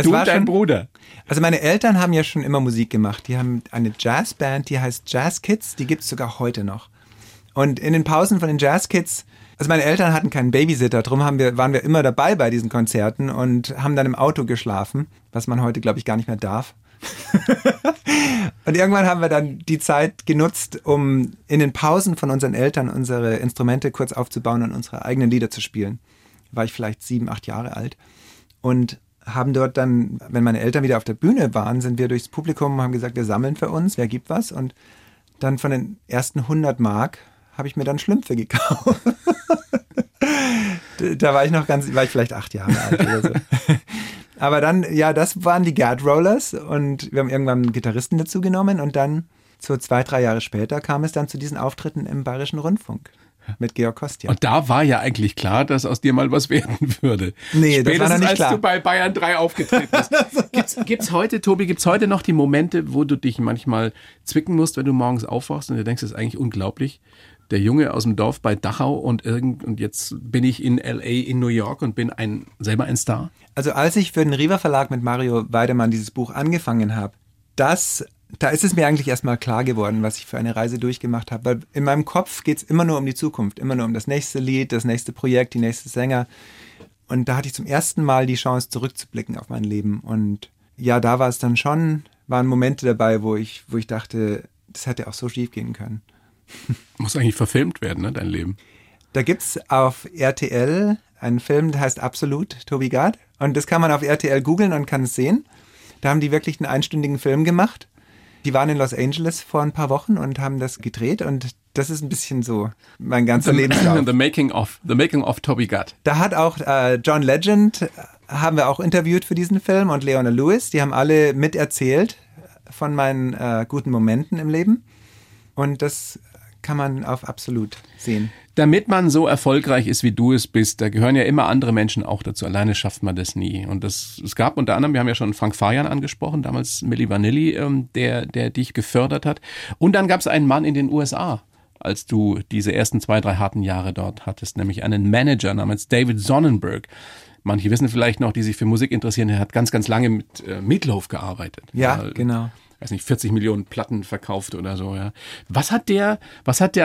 Du und dein Bruder. Also meine Eltern haben ja schon immer Musik gemacht. Die haben eine Jazzband, die heißt Jazz Kids. Die gibt es sogar heute noch. Und in den Pausen von den Jazz Kids, also meine Eltern hatten keinen Babysitter, darum waren wir immer dabei bei diesen Konzerten und haben dann im Auto geschlafen, was man heute, glaube ich, gar nicht mehr darf. Und irgendwann haben wir dann die Zeit genutzt, um in den Pausen von unseren Eltern unsere Instrumente kurz aufzubauen und unsere eigenen Lieder zu spielen. Da war ich vielleicht 7, 8 Jahre alt. Und haben dort dann, wenn meine Eltern wieder auf der Bühne waren, sind wir durchs Publikum und haben gesagt, wir sammeln für uns, wer gibt was? Und dann von den ersten 100 Mark habe ich mir dann Schlümpfe gekauft. Da war ich vielleicht 8 Jahre alt oder so. Aber dann, ja, das waren die Gad Rollers und wir haben irgendwann einen Gitarristen dazu genommen und dann so 2, 3 Jahre später kam es dann zu diesen Auftritten im Bayerischen Rundfunk. Mit Georg Kostja. Und da war ja eigentlich klar, dass aus dir mal was werden würde. Nee, das war noch nicht klar. Spätestens als du bei Bayern 3 aufgetreten bist. Gibt's heute, Tobi, noch die Momente, wo du dich manchmal zwicken musst, wenn du morgens aufwachst und du denkst, das ist eigentlich unglaublich, der Junge aus dem Dorf bei Dachau und jetzt bin ich in L.A., in New York und bin selber ein Star? Also als ich für den Riva Verlag mit Mario Weidemann dieses Buch angefangen habe, da ist es mir eigentlich erstmal klar geworden, was ich für eine Reise durchgemacht habe. Weil in meinem Kopf geht es immer nur um die Zukunft, immer nur um das nächste Lied, das nächste Projekt, die nächste Sänger. Und da hatte ich zum ersten Mal die Chance, zurückzublicken auf mein Leben. Und ja, da war es dann schon, waren Momente dabei, wo ich dachte, das hätte auch so schief gehen können. Muss eigentlich verfilmt werden, ne, dein Leben. Da gibt es auf RTL einen Film, der heißt Absolut, Tobi Gad. Und das kann man auf RTL googeln und kann es sehen. Da haben die wirklich einen einstündigen Film gemacht. Die waren in Los Angeles vor ein paar Wochen und haben das gedreht und das ist ein bisschen so mein ganzer Lebenslauf. The Making of Tobi Gad. Da hat auch John Legend, haben wir auch interviewt für diesen Film, und Leona Lewis, die haben alle miterzählt von meinen guten Momenten im Leben und das kann man auf Absolut sehen. Damit man so erfolgreich ist, wie du es bist, da gehören ja immer andere Menschen auch dazu. Alleine schafft man das nie. Und es gab unter anderem, wir haben ja schon Frank Farian angesprochen, damals Milli Vanilli, der dich gefördert hat. Und dann gab es einen Mann in den USA, als du diese ersten 2, 3 harten Jahre dort hattest, nämlich einen Manager namens David Sonnenberg. Manche wissen vielleicht noch, die sich für Musik interessieren, er hat ganz, ganz lange mit Meatloaf gearbeitet. Ja, genau. Ich weiß nicht, 40 Millionen Platten verkauft oder so, ja. Was hat der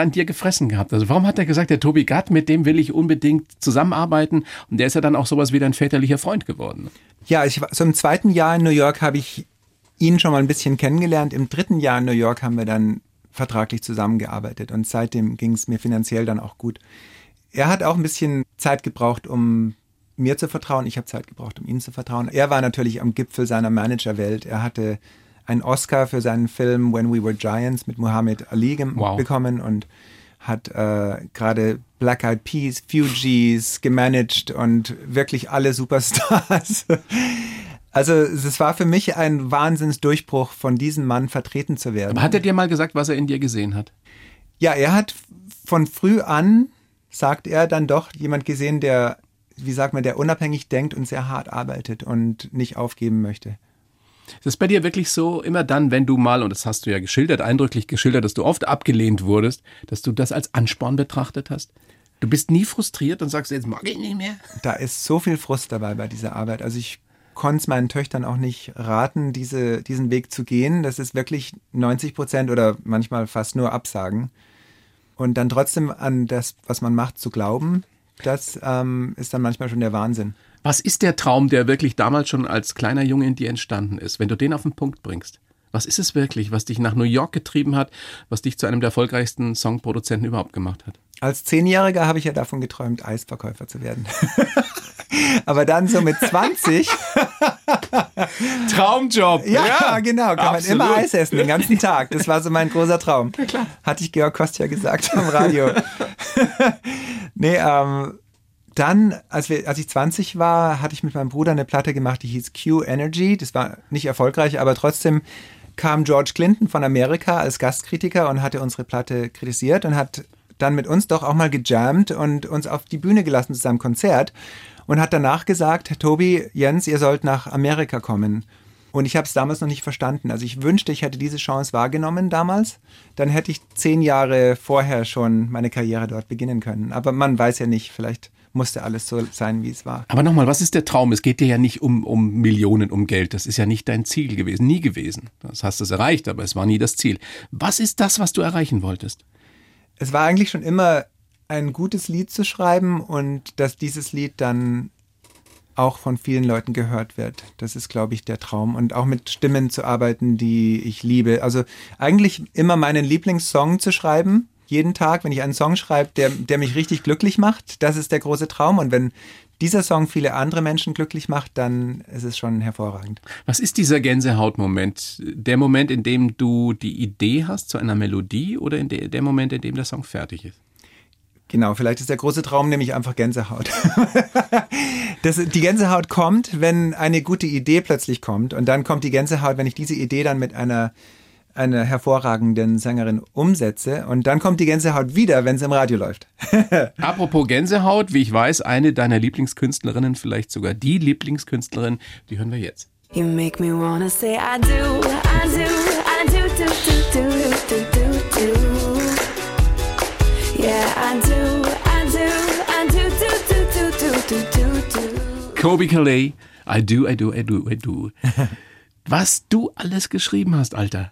an dir gefressen gehabt? Also warum hat er gesagt, der Tobi Gad, mit dem will ich unbedingt zusammenarbeiten? Und der ist ja dann auch sowas wie dein väterlicher Freund geworden. Ja, so im 2. Jahr in New York habe ich ihn schon mal ein bisschen kennengelernt. Im dritten Jahr in New York haben wir dann vertraglich zusammengearbeitet und seitdem ging es mir finanziell dann auch gut. Er hat auch ein bisschen Zeit gebraucht, um mir zu vertrauen. Ich habe Zeit gebraucht, um ihm zu vertrauen. Er war natürlich am Gipfel seiner Managerwelt. Er hatte einen Oscar für seinen Film When We Were Giants mit Muhammad Ali bekommen und hat gerade Black Eyed Peas, Fugees gemanagt und wirklich alle Superstars. Also es war für mich ein Wahnsinnsdurchbruch, von diesem Mann vertreten zu werden. Aber hat er dir mal gesagt, was er in dir gesehen hat? Ja, er hat von früh an, sagt er, dann doch jemand gesehen, der, wie sagt man, der unabhängig denkt und sehr hart arbeitet und nicht aufgeben möchte. Ist es bei dir wirklich so, immer dann, wenn du mal, und das hast du ja geschildert, eindrücklich geschildert, dass du oft abgelehnt wurdest, dass du das als Ansporn betrachtet hast? Du bist nie frustriert und sagst, jetzt mag ich nicht mehr? Da ist so viel Frust dabei bei dieser Arbeit. Also ich konnte es meinen Töchtern auch nicht raten, diesen Weg zu gehen. Das ist wirklich 90% oder manchmal fast nur Absagen. Und dann trotzdem an das, was man macht, zu glauben, das ist dann manchmal schon der Wahnsinn. Was ist der Traum, der wirklich damals schon als kleiner Junge in dir entstanden ist, wenn du den auf den Punkt bringst? Was ist es wirklich, was dich nach New York getrieben hat, was dich zu einem der erfolgreichsten Songproduzenten überhaupt gemacht hat? Als 10-Jähriger habe ich ja davon geträumt, Eisverkäufer zu werden. Aber dann so mit 20... Traumjob. Ja, genau. Kann absolut. Man immer Eis essen, den ganzen Tag. Das war so mein großer Traum. Ja, klar. Hatte ich Georg Kostja gesagt am Radio. Dann, als ich 20 war, hatte ich mit meinem Bruder eine Platte gemacht, die hieß Q Energy. Das war nicht erfolgreich, aber trotzdem kam George Clinton von Amerika als Gastkritiker und hatte unsere Platte kritisiert und hat dann mit uns doch auch mal gejammt und uns auf die Bühne gelassen zu seinem Konzert und hat danach gesagt, Tobi, Jens, ihr sollt nach Amerika kommen. Und ich habe es damals noch nicht verstanden. Also ich wünschte, ich hätte diese Chance wahrgenommen damals. Dann hätte ich 10 Jahre vorher schon meine Karriere dort beginnen können. Aber man weiß ja nicht, vielleicht musste alles so sein, wie es war. Aber nochmal, was ist der Traum? Es geht dir ja nicht um Millionen, um Geld. Das ist ja nicht dein Ziel gewesen, nie gewesen. Das hast du erreicht, aber es war nie das Ziel. Was ist das, was du erreichen wolltest? Es war eigentlich schon immer ein gutes Lied zu schreiben und dass dieses Lied dann auch von vielen Leuten gehört wird. Das ist, glaube ich, der Traum. Und auch mit Stimmen zu arbeiten, die ich liebe. Also eigentlich immer meinen Lieblingssong zu schreiben. Jeden Tag, wenn ich einen Song schreibe, der mich richtig glücklich macht, das ist der große Traum. Und wenn dieser Song viele andere Menschen glücklich macht, dann ist es schon hervorragend. Was ist dieser Gänsehautmoment? Der Moment, in dem du die Idee hast zu einer Melodie oder in der Moment, in dem der Song fertig ist? Genau, vielleicht ist der große Traum nämlich einfach Gänsehaut. Die Gänsehaut kommt, wenn eine gute Idee plötzlich kommt. Und dann kommt die Gänsehaut, wenn ich diese Idee dann mit einer hervorragenden Sängerin umsetze. Und dann kommt die Gänsehaut wieder, wenn es im Radio läuft. Apropos Gänsehaut, wie ich weiß, eine deiner Lieblingskünstlerinnen, vielleicht sogar die Lieblingskünstlerin, die hören wir jetzt. You make me wanna say I do, I do, I do, do, do, do, do, do. Yeah, I do, I do, I do, do, do, do, do, do. Colbie Caillat, I do, I do, I do, I do. Was du alles geschrieben hast, Alter.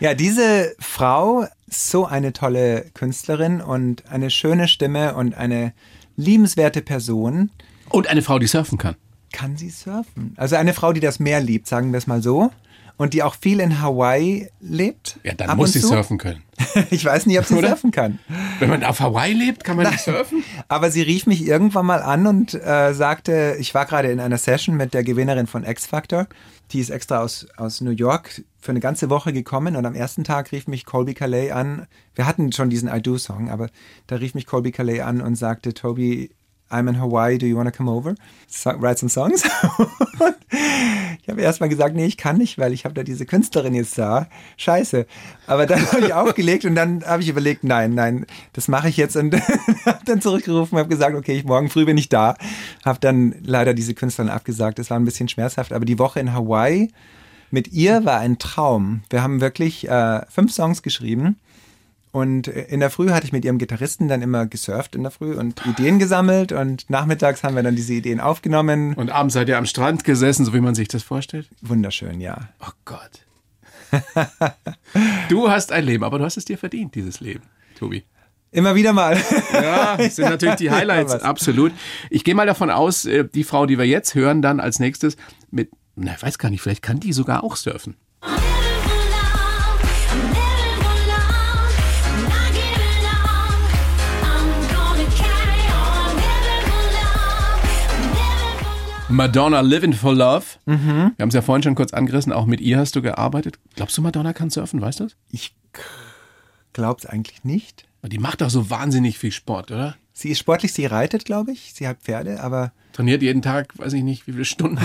Ja, diese Frau, so eine tolle Künstlerin und eine schöne Stimme und eine liebenswerte Person. Und eine Frau, die surfen kann. Kann sie surfen? Also eine Frau, die das Meer liebt, sagen wir es mal so. Und die auch viel in Hawaii lebt. Ja, dann muss sie surfen können. Ich weiß nicht, ob sie surfen kann. Wenn man auf Hawaii lebt, kann man nicht surfen? Aber sie rief mich irgendwann mal an und sagte, ich war gerade in einer Session mit der Gewinnerin von X Factor. Die ist extra aus New York für eine ganze Woche gekommen. Und am ersten Tag rief mich Colbie Caillat an. Wir hatten schon diesen I-Do-Song, aber da rief mich Colbie Caillat an und sagte, Tobi, I'm in Hawaii, do you want to come over? Write some songs. Ich habe erstmal gesagt, nee, ich kann nicht, weil ich habe da diese Künstlerin jetzt da. Scheiße. Aber dann habe ich aufgelegt und dann habe ich überlegt, nein, das mache ich jetzt. Und habe dann zurückgerufen und habe gesagt, okay, morgen früh bin ich da. Habe dann leider diese Künstlerin abgesagt. Das war ein bisschen schmerzhaft. Aber die Woche in Hawaii mit ihr war ein Traum. Wir haben wirklich 5 Songs geschrieben. Und in der Früh hatte ich mit ihrem Gitarristen dann immer gesurft in der Früh und Ideen gesammelt. Und nachmittags haben wir dann diese Ideen aufgenommen. Und abends seid ihr am Strand gesessen, so wie man sich das vorstellt? Wunderschön, ja. Oh Gott. Du hast ein Leben, aber du hast es dir verdient, dieses Leben, Tobi. Immer wieder mal. Ja, das sind natürlich die Highlights, absolut. Ich gehe mal davon aus, die Frau, die wir jetzt hören, dann als nächstes mit Na, ich weiß gar nicht, vielleicht kann die sogar auch surfen. Madonna, Living for Love. Mhm. Wir haben es ja vorhin schon kurz angerissen, auch mit ihr hast du gearbeitet. Glaubst du, Madonna kann surfen, weißt du das? Ich glaub's eigentlich nicht. Die macht doch so wahnsinnig viel Sport, oder? Sie ist sportlich, sie reitet, glaube ich. Sie hat Pferde, aber... Trainiert jeden Tag, weiß ich nicht, wie viele Stunden.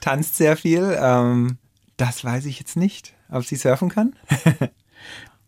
Tanzt sehr viel. Das weiß ich jetzt nicht, ob sie surfen kann.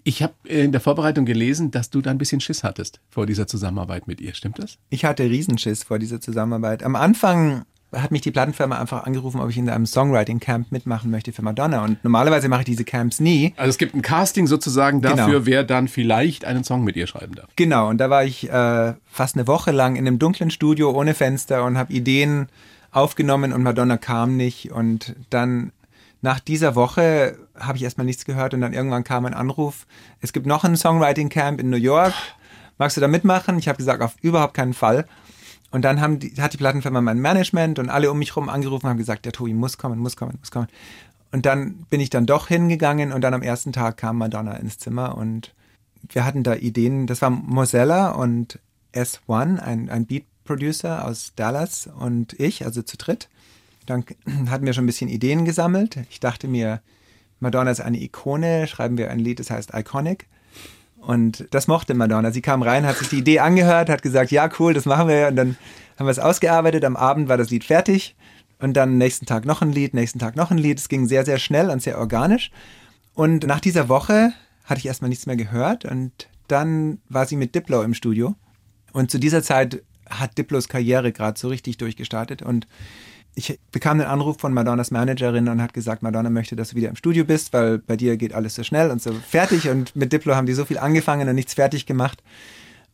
Ich habe in der Vorbereitung gelesen, dass du da ein bisschen Schiss hattest vor dieser Zusammenarbeit mit ihr. Stimmt das? Ich hatte Riesenschiss vor dieser Zusammenarbeit. Am Anfang hat mich die Plattenfirma einfach angerufen, ob ich in einem Songwriting-Camp mitmachen möchte für Madonna. Und normalerweise mache ich diese Camps nie. Also es gibt ein Casting sozusagen dafür, genau, wer dann vielleicht einen Song mit ihr schreiben darf. Genau, und da war ich fast eine Woche lang in einem dunklen Studio ohne Fenster und habe Ideen aufgenommen und Madonna kam nicht. Und dann... Nach dieser Woche habe ich erstmal nichts gehört und dann irgendwann kam ein Anruf. Es gibt noch ein Songwriting-Camp in New York. Magst du da mitmachen? Ich habe gesagt, auf überhaupt keinen Fall. Und dann hat die Plattenfirma mein Management und alle um mich rum angerufen und haben gesagt, der Tobi muss kommen. Und dann bin ich dann doch hingegangen und dann am ersten Tag kam Madonna ins Zimmer und wir hatten da Ideen. Das war Mozella und S1, ein Beat-Producer aus Dallas und ich, also zu dritt. Dann hatten wir schon ein bisschen Ideen gesammelt. Ich dachte mir, Madonna ist eine Ikone, schreiben wir ein Lied, das heißt Iconic. Und das mochte Madonna. Sie kam rein, hat sich die Idee angehört, hat gesagt, ja cool, das machen wir. Und dann haben wir es ausgearbeitet. Am Abend war das Lied fertig. Und dann nächsten Tag noch ein Lied. Es ging sehr, sehr schnell und sehr organisch. Und nach dieser Woche hatte ich erstmal nichts mehr gehört. Und dann war sie mit Diplo im Studio. Und zu dieser Zeit hat Diplos Karriere gerade so richtig durchgestartet. Und ich bekam den Anruf von Madonnas Managerin und hat gesagt, Madonna möchte, dass du wieder im Studio bist, weil bei dir geht alles so schnell und so fertig. Und mit Diplo haben die so viel angefangen und nichts fertig gemacht.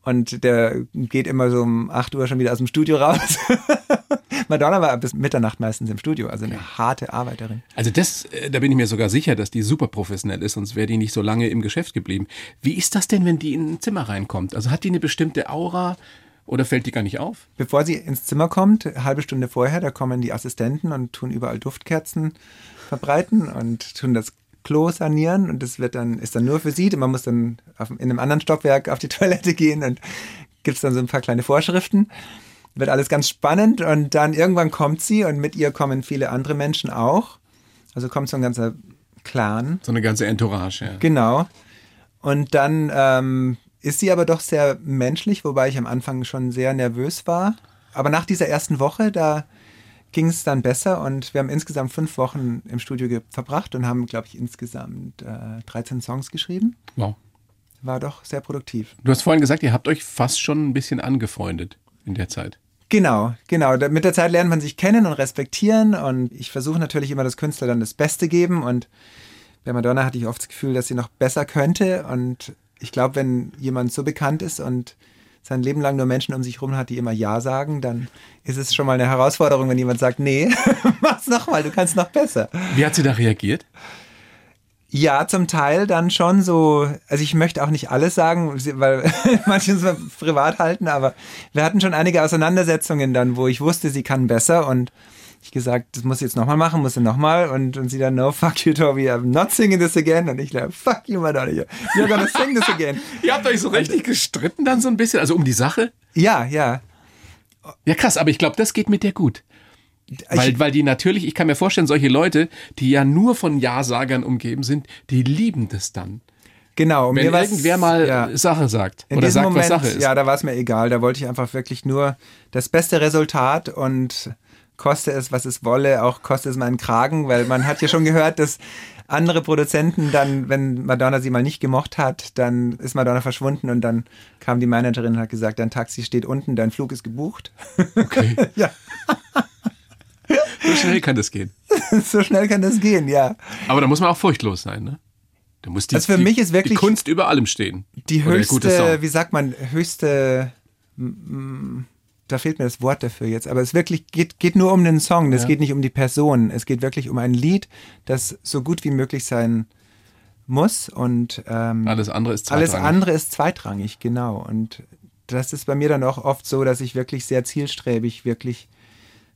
Und der geht immer so um 8 Uhr schon wieder aus dem Studio raus. Madonna war bis Mitternacht meistens im Studio, also eine harte Arbeiterin. Also da bin ich mir sogar sicher, dass die super professionell ist, sonst wäre die nicht so lange im Geschäft geblieben. Wie ist das denn, wenn die in ein Zimmer reinkommt? Also hat die eine bestimmte Aura? Oder fällt die gar nicht auf? Bevor sie ins Zimmer kommt, eine halbe Stunde vorher, da kommen die Assistenten und tun überall Duftkerzen verbreiten und tun das Klo sanieren und das ist dann nur für sie. Man muss dann in einem anderen Stockwerk auf die Toilette gehen und gibt es dann so ein paar kleine Vorschriften. Wird alles ganz spannend und dann irgendwann kommt sie und mit ihr kommen viele andere Menschen auch. Also kommt so ein ganzer Clan. So eine ganze Entourage, ja. Genau. Und dann... ist sie aber doch sehr menschlich, wobei ich am Anfang schon sehr nervös war. Aber nach dieser ersten Woche, da ging es dann besser und wir haben insgesamt 5 Wochen im Studio verbracht und haben, glaube ich, insgesamt 13 Songs geschrieben. Wow. War doch sehr produktiv. Du hast vorhin gesagt, ihr habt euch fast schon ein bisschen angefreundet in der Zeit. Genau. Mit der Zeit lernt man sich kennen und respektieren und ich versuche natürlich immer, dass Künstler dann das Beste geben und bei Madonna hatte ich oft das Gefühl, dass sie noch besser könnte und ich glaube, wenn jemand so bekannt ist und sein Leben lang nur Menschen um sich herum hat, die immer Ja sagen, dann ist es schon mal eine Herausforderung, wenn jemand sagt, nee, mach's nochmal, du kannst noch besser. Wie hat sie da reagiert? Ja, zum Teil dann schon so, also ich möchte auch nicht alles sagen, weil manche uns mal privat halten, aber wir hatten schon einige Auseinandersetzungen dann, wo ich wusste, sie kann besser und ich gesagt, das muss ich jetzt nochmal machen, und sie dann, no, fuck you, Tobi, I'm not singing this again. Und ich dachte, fuck you, Madonna, you're gonna sing this again. Ihr habt euch so richtig gestritten dann so ein bisschen, also um die Sache? Ja. Ja, krass, aber ich glaube, das geht mit der gut. Weil die natürlich, ich kann mir vorstellen, solche Leute, die ja nur von Ja-Sagern umgeben sind, die lieben das dann. Genau. Wenn irgendwer mal Sache sagt oder sagt, Moment, was Sache ist. Ja, da war es mir egal, da wollte ich einfach wirklich nur das beste Resultat und... Koste es, was es wolle, auch koste es meinen Kragen, weil man hat ja schon gehört, dass andere Produzenten dann, wenn Madonna sie mal nicht gemocht hat, dann ist Madonna verschwunden und dann kam die Managerin und hat gesagt, dein Taxi steht unten, dein Flug ist gebucht. Okay. Ja. So schnell kann das gehen. So schnell kann das gehen, ja. Aber da muss man auch furchtlos sein, ne? Da muss die, also für mich ist wirklich die Kunst über allem stehen. Die höchste, wie sagt man, höchste... Da fehlt mir das Wort dafür jetzt, aber es wirklich geht nur um den Song, es geht nicht um die Person, es geht wirklich um ein Lied, das so gut wie möglich sein muss und alles andere ist zweitrangig, genau. Und das ist bei mir dann auch oft so, dass ich wirklich sehr zielstrebig wirklich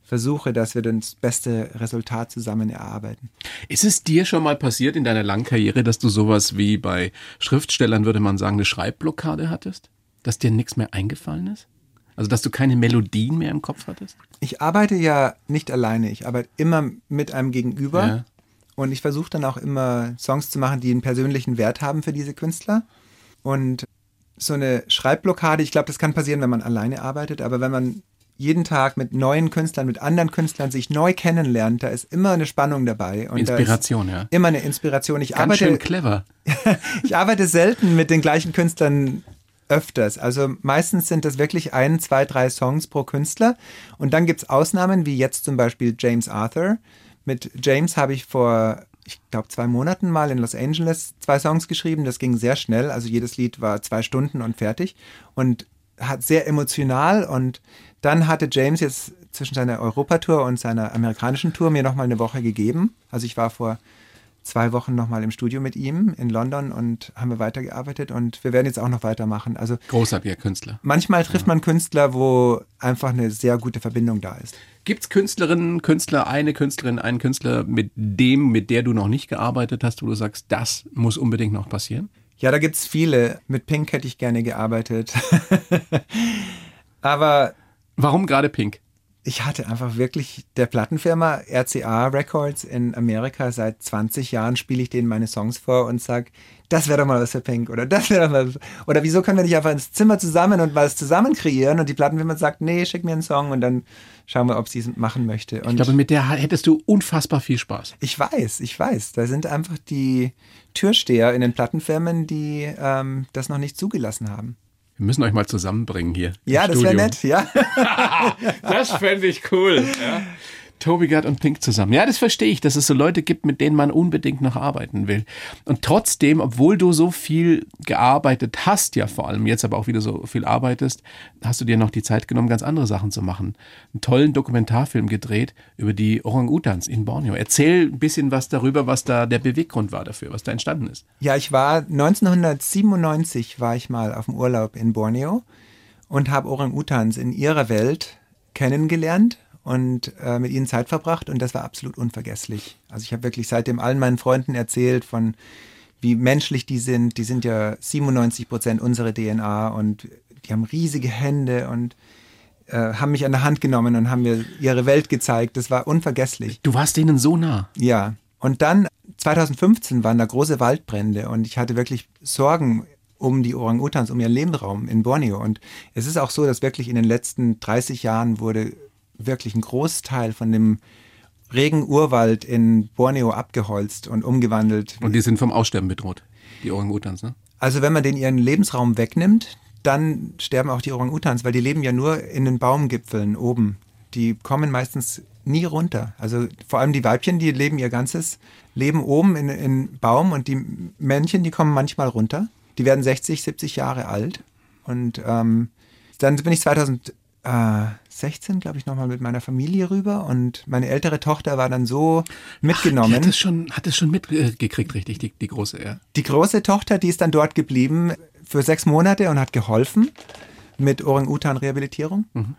Versuche, dass wir das beste Resultat zusammen erarbeiten. Ist es dir schon mal passiert in deiner langen Karriere, dass du sowas wie bei Schriftstellern, würde man sagen, eine Schreibblockade hattest? Dass dir nichts mehr eingefallen ist? Also, dass du keine Melodien mehr im Kopf hattest? Ich arbeite ja nicht alleine. Ich arbeite immer mit einem Gegenüber. Ja. Und ich versuche dann auch immer Songs zu machen, die einen persönlichen Wert haben für diese Künstler. Und so eine Schreibblockade, ich glaube, das kann passieren, wenn man alleine arbeitet. Aber wenn man jeden Tag mit neuen Künstlern, mit anderen Künstlern sich neu kennenlernt, da ist immer eine Spannung dabei. Und Inspiration, ja. Immer eine Inspiration. Ganz schön clever. Ich arbeite selten mit den gleichen Künstlern öfters. Also meistens sind das wirklich 1, 2, 3 Songs pro Künstler. Und dann gibt es Ausnahmen, wie jetzt zum Beispiel James Arthur. Mit James habe ich vor, ich glaube, 2 Monaten mal in Los Angeles 2 Songs geschrieben. Das ging sehr schnell. Also jedes Lied war 2 Stunden und fertig. Und hat sehr emotional. Und dann hatte James jetzt zwischen seiner Europatour und seiner amerikanischen Tour mir nochmal eine Woche gegeben. Also ich war vor 2 Wochen nochmal im Studio mit ihm in London und haben wir weitergearbeitet und wir werden jetzt auch noch weitermachen. Also großartiger Künstler. Manchmal trifft man Künstler, wo einfach eine sehr gute Verbindung da ist. Gibt es Künstlerinnen, Künstler, eine Künstlerin, einen Künstler, mit der du noch nicht gearbeitet hast, wo du sagst, das muss unbedingt noch passieren? Ja, da gibt es viele. Mit Pink hätte ich gerne gearbeitet. Aber warum gerade Pink? Ich hatte einfach wirklich der Plattenfirma RCA Records in Amerika, seit 20 Jahren spiele ich denen meine Songs vor und sage, das wäre doch mal was für Pink oder das wäre doch mal was. Oder wieso können wir nicht einfach ins Zimmer zusammen und was zusammen kreieren? Und die Plattenfirma sagt, nee, schick mir einen Song und dann schauen wir, ob sie es machen möchte. Und ich glaube, mit der hättest du unfassbar viel Spaß. Ich weiß. Da sind einfach die Türsteher in den Plattenfirmen, die das noch nicht zugelassen haben. Wir müssen euch mal zusammenbringen hier. Ja, das wäre nett, ja. Das fände ich cool. Ja. Tobi Gad und Pink zusammen. Ja, das verstehe ich, dass es so Leute gibt, mit denen man unbedingt noch arbeiten will. Und trotzdem, obwohl du so viel gearbeitet hast, ja vor allem jetzt aber auch wieder so viel arbeitest, hast du dir noch die Zeit genommen, ganz andere Sachen zu machen. Einen tollen Dokumentarfilm gedreht über die Orang-Utans in Borneo. Erzähl ein bisschen was darüber, was da der Beweggrund war dafür, was da entstanden ist. Ja, 1997 war ich mal auf dem Urlaub in Borneo und habe Orang-Utans in ihrer Welt kennengelernt und mit ihnen Zeit verbracht und das war absolut unvergesslich. Also ich habe wirklich seitdem allen meinen Freunden erzählt von, wie menschlich die sind. Die sind ja 97% unsere DNA und die haben riesige Hände und haben mich an der Hand genommen und haben mir ihre Welt gezeigt. Das war unvergesslich. Du warst denen so nah. Ja. Und dann 2015 waren da große Waldbrände und ich hatte wirklich Sorgen um die Orang-Utans, um ihren Lebensraum in Borneo. Und es ist auch so, dass wirklich in den letzten 30 Jahren wurde wirklich ein Großteil von dem regen Urwald in Borneo abgeholzt und umgewandelt. Und die sind vom Aussterben bedroht, die Orang-Utans, ne? Also wenn man denen ihren Lebensraum wegnimmt, dann sterben auch die Orang-Utans, weil die leben ja nur in den Baumgipfeln oben. Die kommen meistens nie runter. Also vor allem die Weibchen, die leben ihr ganzes Leben oben in Baum und die Männchen, die kommen manchmal runter. Die werden 60, 70 Jahre alt. Und dann bin ich 2016, glaube ich, nochmal mit meiner Familie rüber und meine ältere Tochter war dann so mitgenommen. Ach, hat es schon mitgekriegt, richtig, die große, ja. Die große Tochter, die ist dann dort geblieben für 6 Monate und hat geholfen mit Orang-Utan-Rehabilitierung. Mhm.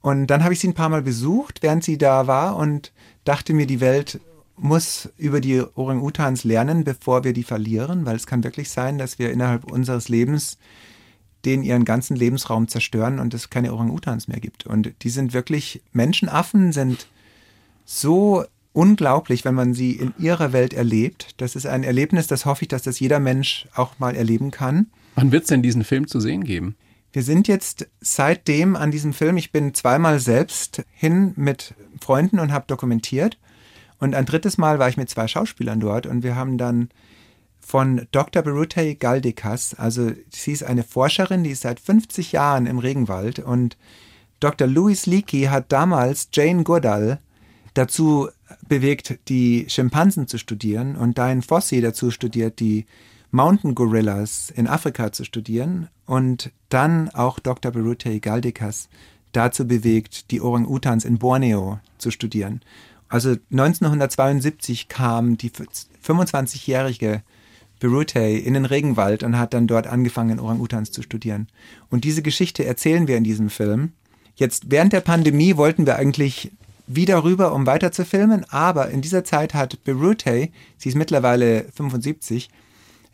Und dann habe ich sie ein paar Mal besucht, während sie da war und dachte mir, die Welt muss über die Orang-Utans lernen, bevor wir die verlieren, weil es kann wirklich sein, dass wir innerhalb unseres Lebens denen ihren ganzen Lebensraum zerstören und es keine Orang-Utans mehr gibt. Und die sind wirklich, Menschenaffen sind so unglaublich, wenn man sie in ihrer Welt erlebt. Das ist ein Erlebnis, das hoffe ich, dass das jeder Mensch auch mal erleben kann. Wann wird es denn diesen Film zu sehen geben? Wir sind jetzt seitdem an diesem Film, ich bin 2-mal selbst hin mit Freunden und habe dokumentiert. Und ein 3. Mal war ich mit 2 Schauspielern dort und wir haben dann von Dr. Biruté Galdikas, also sie ist eine Forscherin, die ist seit 50 Jahren im Regenwald und Dr. Louis Leakey hat damals Jane Goodall dazu bewegt, die Schimpansen zu studieren und Dian Fossey dazu studiert, die Mountain Gorillas in Afrika zu studieren und dann auch Dr. Biruté Galdikas dazu bewegt, die Orang-Utans in Borneo zu studieren. Also 1972 kam die 25-jährige Biruté in den Regenwald und hat dann dort angefangen, Orang-Utans zu studieren. Und diese Geschichte erzählen wir in diesem Film. Jetzt während der Pandemie wollten wir eigentlich wieder rüber, um weiter zu filmen. Aber in dieser Zeit hat Biruté, sie ist mittlerweile 75,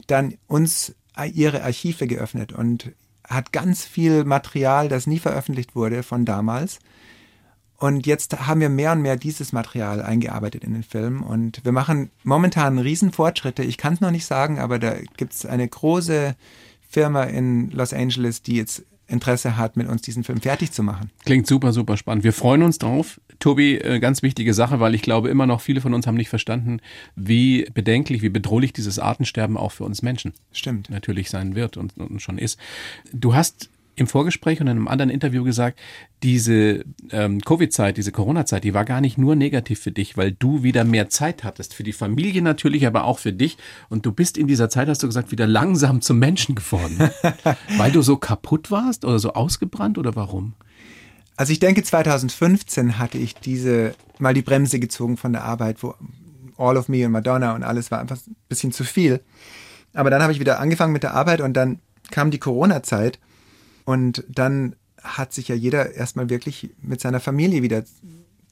dann uns ihre Archive geöffnet und hat ganz viel Material, das nie veröffentlicht wurde von damals. Und jetzt haben wir mehr und mehr dieses Material eingearbeitet in den Film. Und wir machen momentan Riesenfortschritte. Ich kann es noch nicht sagen, aber da gibt es eine große Firma in Los Angeles, die jetzt Interesse hat, mit uns diesen Film fertig zu machen. Klingt super, super spannend. Wir freuen uns drauf. Tobi, ganz wichtige Sache, weil ich glaube, immer noch viele von uns haben nicht verstanden, wie bedenklich, wie bedrohlich dieses Artensterben auch für uns Menschen stimmt natürlich sein wird und schon ist. Du hast im Vorgespräch und in einem anderen Interview gesagt, diese Covid-Zeit, diese Corona-Zeit, die war gar nicht nur negativ für dich, weil du wieder mehr Zeit hattest. Für die Familie natürlich, aber auch für dich. Und du bist in dieser Zeit, hast du gesagt, wieder langsam zum Menschen geworden. Weil du so kaputt warst oder so ausgebrannt oder warum? Also ich denke, 2015 hatte ich mal die Bremse gezogen von der Arbeit, wo All of Me und Madonna und alles war einfach ein bisschen zu viel. Aber dann habe ich wieder angefangen mit der Arbeit und dann kam die Corona-Zeit. Und dann hat sich ja jeder erstmal wirklich mit seiner Familie wieder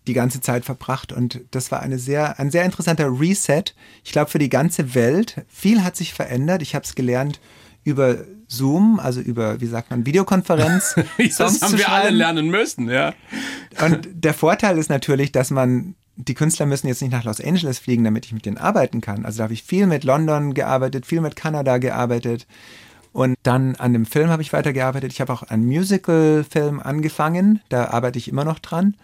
die ganze Zeit verbracht. Und das war ein sehr interessanter Reset, ich glaube, für die ganze Welt. Viel hat sich verändert. Ich habe es gelernt über Zoom, also über, wie sagt man, Videokonferenz. Das haben wir alle lernen müssen, ja. Und der Vorteil ist natürlich, dass die Künstler müssen jetzt nicht nach Los Angeles fliegen, damit ich mit denen arbeiten kann. Also da habe ich viel mit London gearbeitet, viel mit Kanada gearbeitet. Und dann an dem Film habe ich weitergearbeitet. Ich habe auch einen Musical-Film angefangen. Da arbeite ich immer noch dran.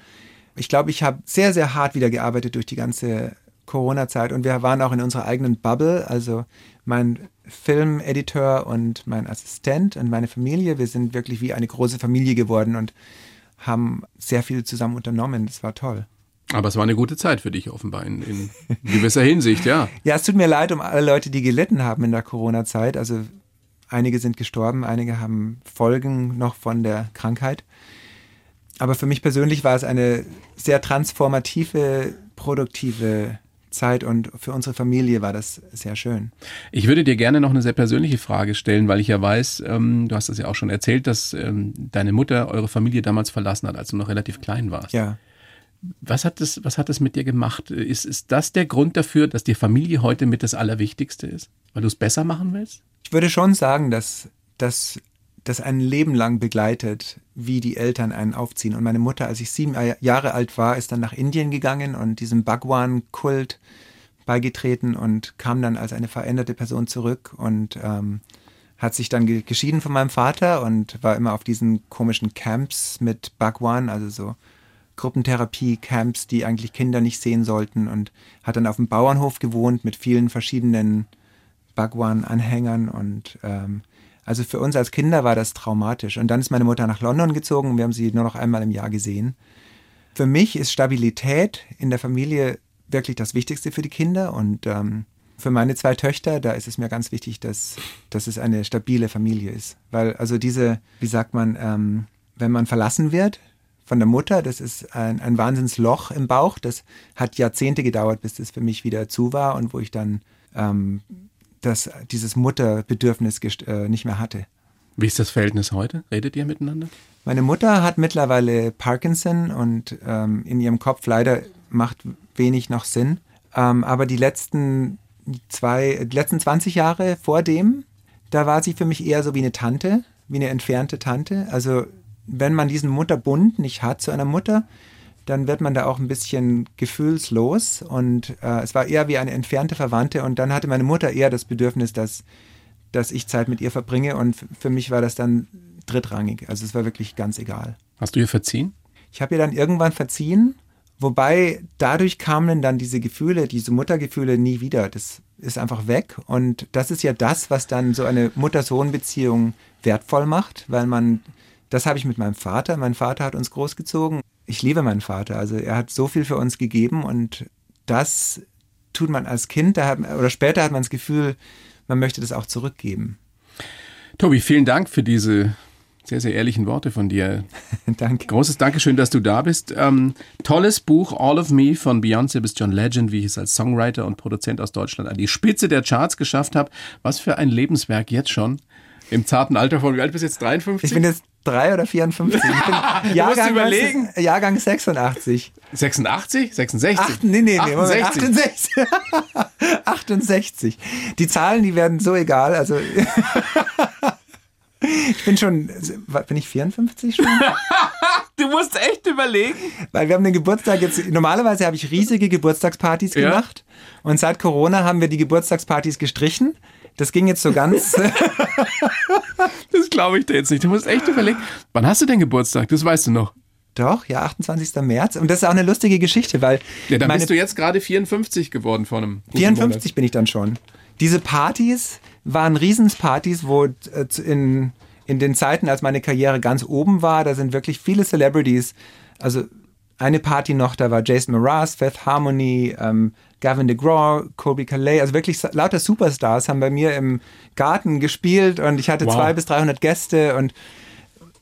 Ich glaube, ich habe sehr, sehr hart wieder gearbeitet durch die ganze Corona-Zeit. Und wir waren auch in unserer eigenen Bubble. Also mein Filmeditor und mein Assistent und meine Familie. Wir sind wirklich wie eine große Familie geworden und haben sehr viel zusammen unternommen. Das war toll. Aber es war eine gute Zeit für dich offenbar in gewisser Hinsicht, ja. Ja, es tut mir leid um alle Leute, die gelitten haben in der Corona-Zeit. Also einige sind gestorben, einige haben Folgen noch von der Krankheit. Aber für mich persönlich war es eine sehr transformative, produktive Zeit und für unsere Familie war das sehr schön. Ich würde dir gerne noch eine sehr persönliche Frage stellen, weil ich ja weiß, du hast das ja auch schon erzählt, dass deine Mutter eure Familie damals verlassen hat, als du noch relativ klein warst. Ja. Was hat das mit dir gemacht? Ist das der Grund dafür, dass die Familie heute mit das Allerwichtigste ist? Weil du es besser machen willst? Ich würde schon sagen, dass das ein Leben lang begleitet, wie die Eltern einen aufziehen. Und meine Mutter, als ich 7 Jahre alt war, ist dann nach Indien gegangen und diesem Bhagwan-Kult beigetreten und kam dann als eine veränderte Person zurück und hat sich dann geschieden von meinem Vater und war immer auf diesen komischen Camps mit Bhagwan, also so Gruppentherapie-Camps, die eigentlich Kinder nicht sehen sollten, und hat dann auf dem Bauernhof gewohnt mit vielen verschiedenen Bhagwan-Anhängern und also für uns als Kinder war das traumatisch. Und dann ist meine Mutter nach London gezogen und wir haben sie nur noch einmal im Jahr gesehen. Für mich ist Stabilität in der Familie wirklich das Wichtigste für die Kinder und für meine 2 Töchter, da ist es mir ganz wichtig, dass es eine stabile Familie ist. Weil also diese, wie sagt man, wenn man verlassen wird von der Mutter, das ist ein Wahnsinnsloch im Bauch, das hat Jahrzehnte gedauert, bis das für mich wieder zu war und wo ich dann dass dieses Mutterbedürfnis nicht mehr hatte. Wie ist das Verhältnis heute? Redet ihr miteinander? Meine Mutter hat mittlerweile Parkinson und in ihrem Kopf leider macht wenig noch Sinn. Aber die letzten 20 Jahre vor dem, da war sie für mich eher so wie eine Tante, wie eine entfernte Tante. Also wenn man diesen Mutterbund nicht hat zu einer Mutter, dann wird man da auch ein bisschen gefühlslos und es war eher wie eine entfernte Verwandte und dann hatte meine Mutter eher das Bedürfnis, dass ich Zeit mit ihr verbringe und für mich war das dann drittrangig, also es war wirklich ganz egal. Hast du ihr verziehen? Ich habe ihr dann irgendwann verziehen, wobei dadurch kamen dann diese Gefühle, diese Muttergefühle nie wieder, das ist einfach weg und das ist ja das, was dann so eine Mutter-Sohn-Beziehung wertvoll macht, weil das habe ich mit meinem Vater, mein Vater hat uns großgezogen. Ich liebe meinen Vater, also er hat so viel für uns gegeben und das tut man als Kind oder später hat man das Gefühl, man möchte das auch zurückgeben. Tobi, vielen Dank für diese sehr, sehr ehrlichen Worte von dir. Danke. Großes Dankeschön, dass du da bist. Tolles Buch, All of Me, von Beyoncé bis John Legend, wie ich es als Songwriter und Produzent aus Deutschland an die Spitze der Charts geschafft habe. Was für ein Lebenswerk jetzt schon. Im zarten Alter von, wie alt bist du jetzt? 53? Ich bin jetzt 3 oder 54. Jahrgang 86. 86? 66? 68. 68. Die Zahlen, die werden so egal. Also ich bin schon... Bin ich 54 schon? Du musst echt überlegen. Weil wir haben den Geburtstag jetzt... Normalerweise habe ich riesige Geburtstagspartys gemacht. Ja. Und seit Corona haben wir die Geburtstagspartys gestrichen. Das ging jetzt so ganz... Das glaube ich dir jetzt nicht. Du musst echt überlegen. Wann hast du denn Geburtstag? Das weißt du noch. Doch, ja, 28. März. Und das ist auch eine lustige Geschichte, weil... Ja, dann bist du jetzt gerade 54 geworden vor einem guten 54 Monat. Bin ich dann schon. Diese Partys waren Riesenspartys, wo in den Zeiten, als meine Karriere ganz oben war, da sind wirklich viele Celebrities. Also eine Party noch, da war Jason Mraz, Fifth Harmony, Gavin DeGraw, Colbie Caillat, also wirklich lauter Superstars haben bei mir im Garten gespielt und ich hatte 200 bis 300 Gäste und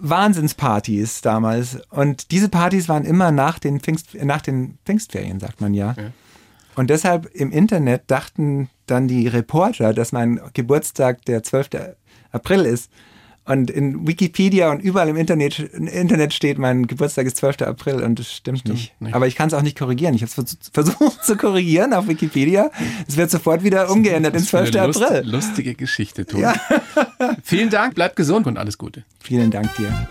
Wahnsinnspartys damals. Und diese Partys waren immer nach den Pfingstferien, sagt man ja. Okay. Und deshalb im Internet dachten dann die Reporter, dass mein Geburtstag der 12. April ist. Und in Wikipedia und überall im Internet steht, mein Geburtstag ist 12. April und das stimmt nicht. Aber ich kann es auch nicht korrigieren. Ich habe es versucht zu korrigieren auf Wikipedia. Es wird sofort wieder umgeändert in 12. April. Lustige Geschichte, Tobi. Ja. Vielen Dank, bleib gesund und alles Gute. Vielen Dank dir.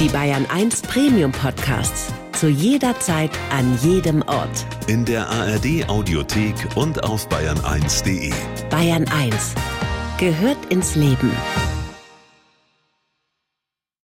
Die Bayern 1 Premium Podcasts. Zu jeder Zeit, an jedem Ort. In der ARD Audiothek und auf bayern1.de. Bayern 1 gehört ins Leben.